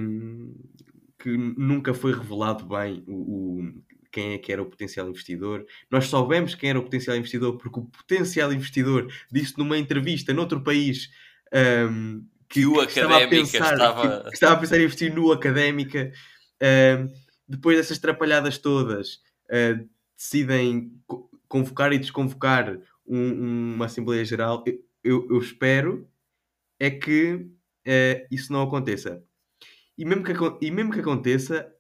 que nunca foi revelado bem o, o, quem é que era o potencial investidor. Nós soubemos quem era o potencial investidor porque o potencial investidor disse numa entrevista noutro país um, que, o que, estava a pensar, estava... Que, que estava a pensar em investir no Académica. Um, depois dessas atrapalhadas todas, uh, decidem co- convocar e desconvocar um, uma Assembleia Geral. Eu, eu, eu espero é que uh, isso não aconteça. E mesmo que, e mesmo que aconteça,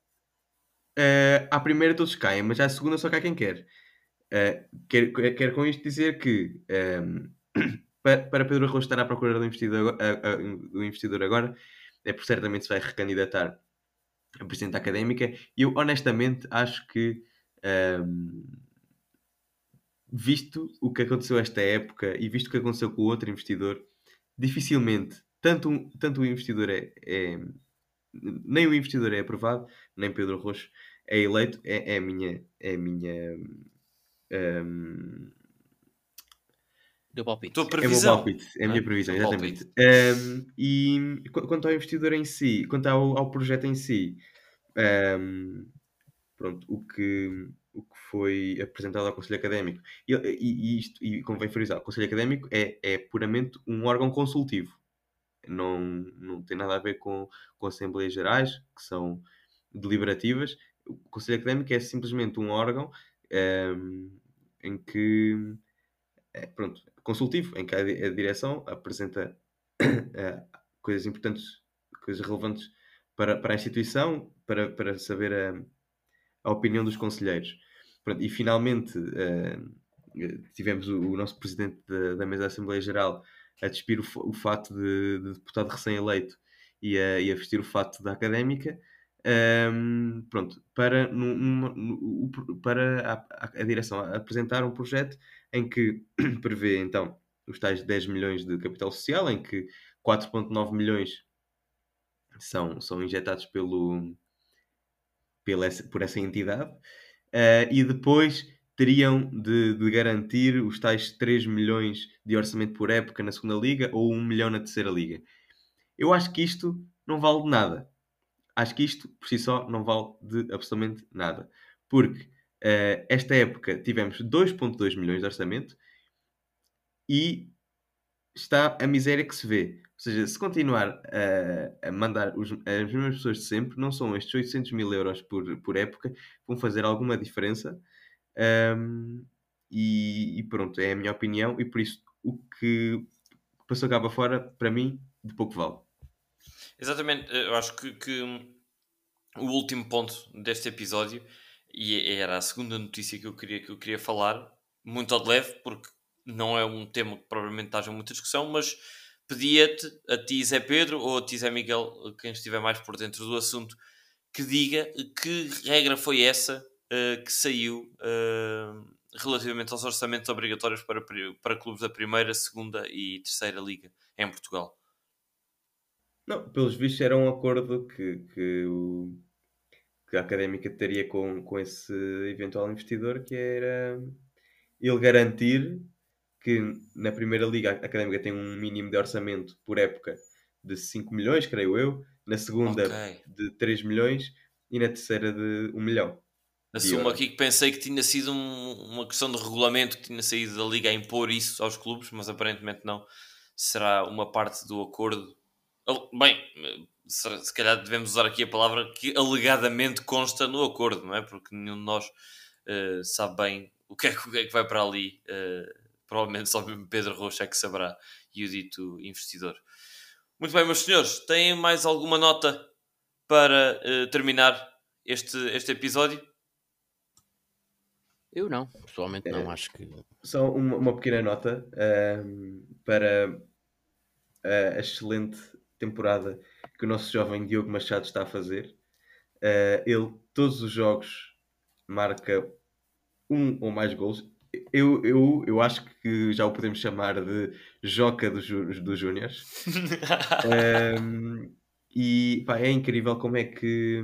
uh, à primeira todos caem, mas à segunda só cai quem quer. Uh, quero, quero com isto dizer que, um, para, para Pedro Rocha estar à procura do investidor, a, a, do investidor agora, é porque certamente se vai recandidatar a Presidente da Académica. E eu honestamente acho que, um, visto o que aconteceu esta época e visto o que aconteceu com o outro investidor, dificilmente, tanto, um, tanto o investidor é, é... nem o investidor é aprovado, nem Pedro Rocha é eleito. É, é a minha... É a minha um... do palpite. Tua previsão. É o meu palpite. É a minha previsão, ah, exatamente. Um, e quanto ao investidor em si, quanto ao, ao projeto em si, um, pronto, o que, o que foi apresentado ao Conselho Académico, e, e, isto, e convém frisar, o Conselho Académico é, é puramente um órgão consultivo. Não, não tem nada a ver com, com Assembleias Gerais, que são deliberativas. O Conselho Académico é simplesmente um órgão um, em que, é, pronto, consultivo, em que a, a direção apresenta uh, coisas importantes, coisas relevantes para, para a instituição, para, para saber a, a opinião dos conselheiros. Pronto, e finalmente uh, tivemos o, o nosso presidente da, da mesa da Assembleia Geral a despir o, f- o fato de, de deputado recém-eleito e a, e a vestir o fato da Académica, um, pronto, para, num, num, num, para a, a direção apresentar um projeto em que prevê, então, os tais dez milhões de capital social, em que quatro vírgula nove milhões são, são injetados pelo, pela, por essa entidade, uh, e depois teriam de, de garantir os tais três milhões de orçamento por época na segunda liga ou um milhão na terceira liga. Eu acho que isto não vale de nada. Acho que isto, por si só, não vale de absolutamente nada. Porque uh, esta época tivemos dois vírgula dois milhões de orçamento e está a miséria que se vê. Ou seja, se continuar uh, a mandar os, as mesmas pessoas de sempre, não são estes oitocentos mil euros por, por época, vão fazer alguma diferença. Um, e, e pronto, é a minha opinião, e por isso o que passou cá para fora, para mim, de pouco vale. Exatamente, eu acho que, que o último ponto deste episódio, e era a segunda notícia que eu queria, que eu queria falar, muito ao de leve, porque não é um tema que provavelmente haja muita discussão, mas pedia-te, a ti Zé Pedro ou a ti Zé Miguel, quem estiver mais por dentro do assunto, que diga que regra foi essa Uh, que saiu uh, relativamente aos orçamentos obrigatórios para, para clubes da primeira, segunda e terceira liga em Portugal. Não, pelos vistos era um acordo que, que, o, que a Académica teria com, com esse eventual investidor, que era ele garantir que na primeira liga a Académica tem um mínimo de orçamento por época de cinco milhões, creio eu, na segunda okay. de três milhões e na terceira de um milhão. Assumo aqui que pensei que tinha sido um, uma questão de regulamento, que tinha saído da Liga a impor isso aos clubes, mas aparentemente não. Será uma parte do acordo. Bem, se calhar devemos usar aqui a palavra que alegadamente consta no acordo, não é? Porque nenhum de nós uh, sabe bem o que, é que, o que é que vai para ali. Uh, provavelmente só Pedro Rocha é que saberá, e o dito investidor. Muito bem, meus senhores, têm mais alguma nota para uh, terminar este, este episódio? Eu não, pessoalmente não, é, acho que... Só uma, uma pequena nota uh, para uh, a excelente temporada que o nosso jovem Diogo Machado está a fazer. Uh, ele, todos os jogos, marca um ou mais golos. Eu, eu, eu acho que já o podemos chamar de Joca dos, dos Júniors. uh, e pá, é incrível como é que...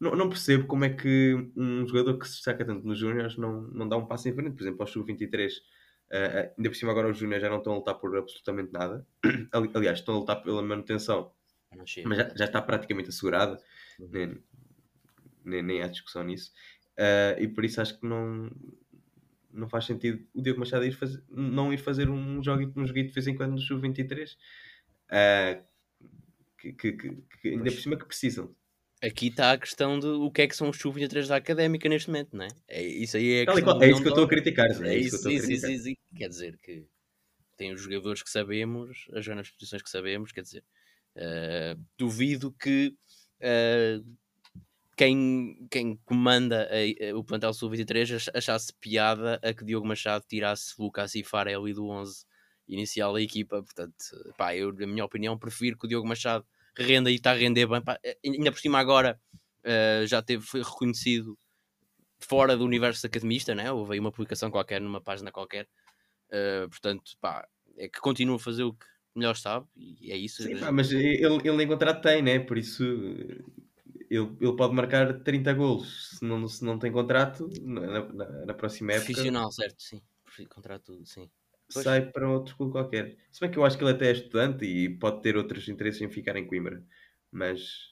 Não, não percebo como é que um jogador que se destaca tanto nos Júniors não, não dá um passo em frente. Por exemplo, ao sub vinte e três, uh, ainda por cima agora os Júniors já não estão a lutar por absolutamente nada. Aliás, estão a lutar pela manutenção, mas já, já está praticamente assegurada. Uhum. Nem, nem, nem há discussão nisso. Uh, e por isso acho que não, não faz sentido o Diogo Machado ir fazer, não ir fazer um joguito, um joguito de vez em quando no sub vinte e três. Uh, que, que, que, que ainda por cima que precisam. Aqui está a questão de o que é que são os sub vinte e três da Académica neste momento, não é? É isso aí, é a questão. É isso que eu estou a criticar. É isso, quer dizer que tem os jogadores que sabemos, as jogar nas posições que sabemos, quer dizer, uh, duvido que uh, quem, quem comanda a, a, o plantel sub vinte e três achasse piada a que Diogo Machado tirasse Lucas e Farelli do onze inicial da equipa. Portanto, pá, eu, na minha opinião, prefiro que o Diogo Machado renda, e está a render bem, pá. Ainda por cima agora uh, já teve, foi reconhecido fora do universo academista, né? Houve aí uma publicação qualquer, numa página qualquer, uh, portanto, pá, é que continua a fazer o que melhor sabe, e é isso. Sim, pá, mas ele, ele em contrato tem, né? Por isso ele, ele pode marcar trinta golos, se não, se não tem contrato na, na, na próxima época. Profissional, certo, sim, contrato, sim. Pois. Sai para outro clube qualquer. Se bem que eu acho que ele até é estudante e pode ter outros interesses em ficar em Coimbra. Mas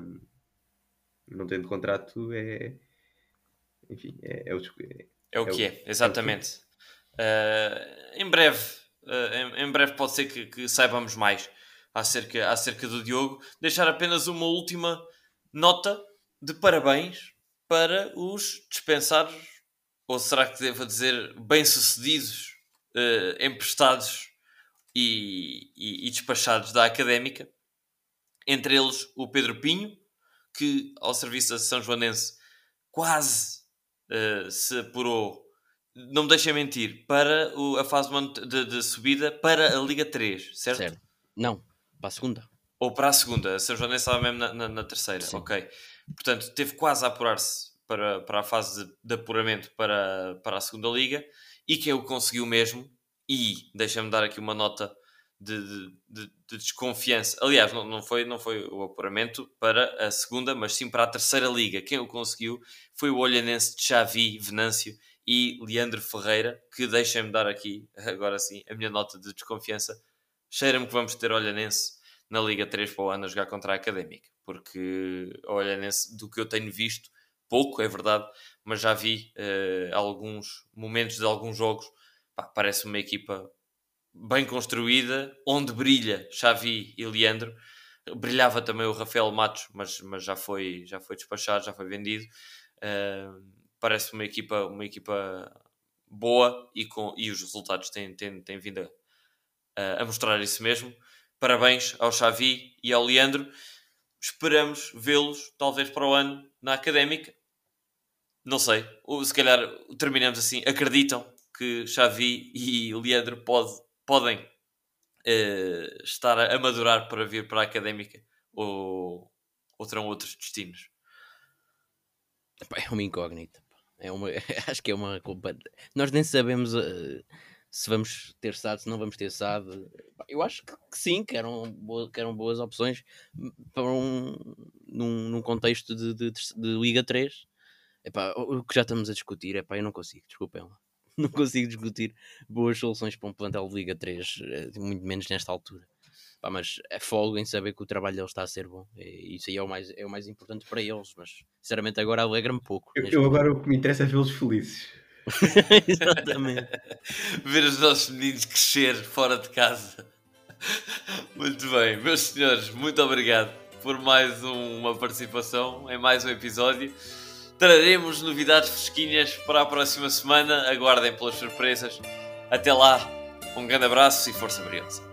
um, não tendo contrato é... Enfim, é, é, o, é, é o que é, é, é exatamente. É. Uh, em breve, uh, em, em breve pode ser que, que saibamos mais acerca, acerca do Diogo. Deixar apenas uma última nota de parabéns para os dispensados, ou será que devo dizer bem-sucedidos, Uh, emprestados e, e, e despachados da Académica, entre eles o Pedro Pinho, que ao serviço da São Joanense quase uh, se apurou, não me deixem mentir, para o, a fase de, de subida para a Liga três, certo? Certo, não, para a segunda, ou para a segunda, a São Joanense estava mesmo na, na, na terceira. Sim. Ok, portanto teve quase a apurar-se para, para a fase de, de apuramento para, para a segunda Liga. E quem o conseguiu mesmo, e deixa-me dar aqui uma nota de, de, de desconfiança. Aliás, não, não, foi, não foi o apuramento para a segunda, mas sim para a terceira liga. Quem o conseguiu foi o Olhanense de Xavi Venâncio e Leandro Ferreira, que deixem-me dar aqui, agora sim, a minha nota de desconfiança. Cheira-me que vamos ter Olhanense na Liga três para o ano a jogar contra a Académica, porque Olhanense, do que eu tenho visto, pouco, é verdade, mas já vi uh, alguns momentos de alguns jogos. Pá, parece uma equipa bem construída, onde brilha Xavi e Leandro. Brilhava também o Rafael Matos, mas, mas já, foi, já foi despachado, já foi vendido. Uh, parece uma equipa, uma equipa boa e, com, e os resultados têm, têm, têm vindo a, a mostrar isso mesmo. Parabéns ao Xavi e ao Leandro. Esperamos vê-los, talvez para o ano, na Académica. Não sei, ou se calhar terminamos assim. Acreditam que Xavi e Leandro pode, podem uh, estar a madurar para vir para a Académica, ou, ou terão outros destinos? É uma incógnita. É uma, acho que é uma... Nós nem sabemos... Uh... se vamos ter S A D, se não vamos ter S A D. Eu acho que sim, que eram, boas, que eram boas opções para um, num, num contexto de, de, de Liga três. Epá, o que já estamos a discutir, epá, eu não consigo, desculpem lá. Não consigo discutir boas soluções para um plantel de Liga três, muito menos nesta altura. Epá, mas é folga em saber que o trabalho deles está a ser bom. E isso aí é o mais, é o mais importante para eles, mas sinceramente agora alegra-me pouco. Eu, eu agora o que me interessa é vê-los felizes. Exatamente. Ver os nossos meninos crescer fora de casa. Muito bem, meus senhores, muito obrigado por mais um, uma participação em mais um episódio. Traremos novidades fresquinhas para a próxima semana. Aguardem pelas surpresas. Até lá, um grande abraço e força brilhosa.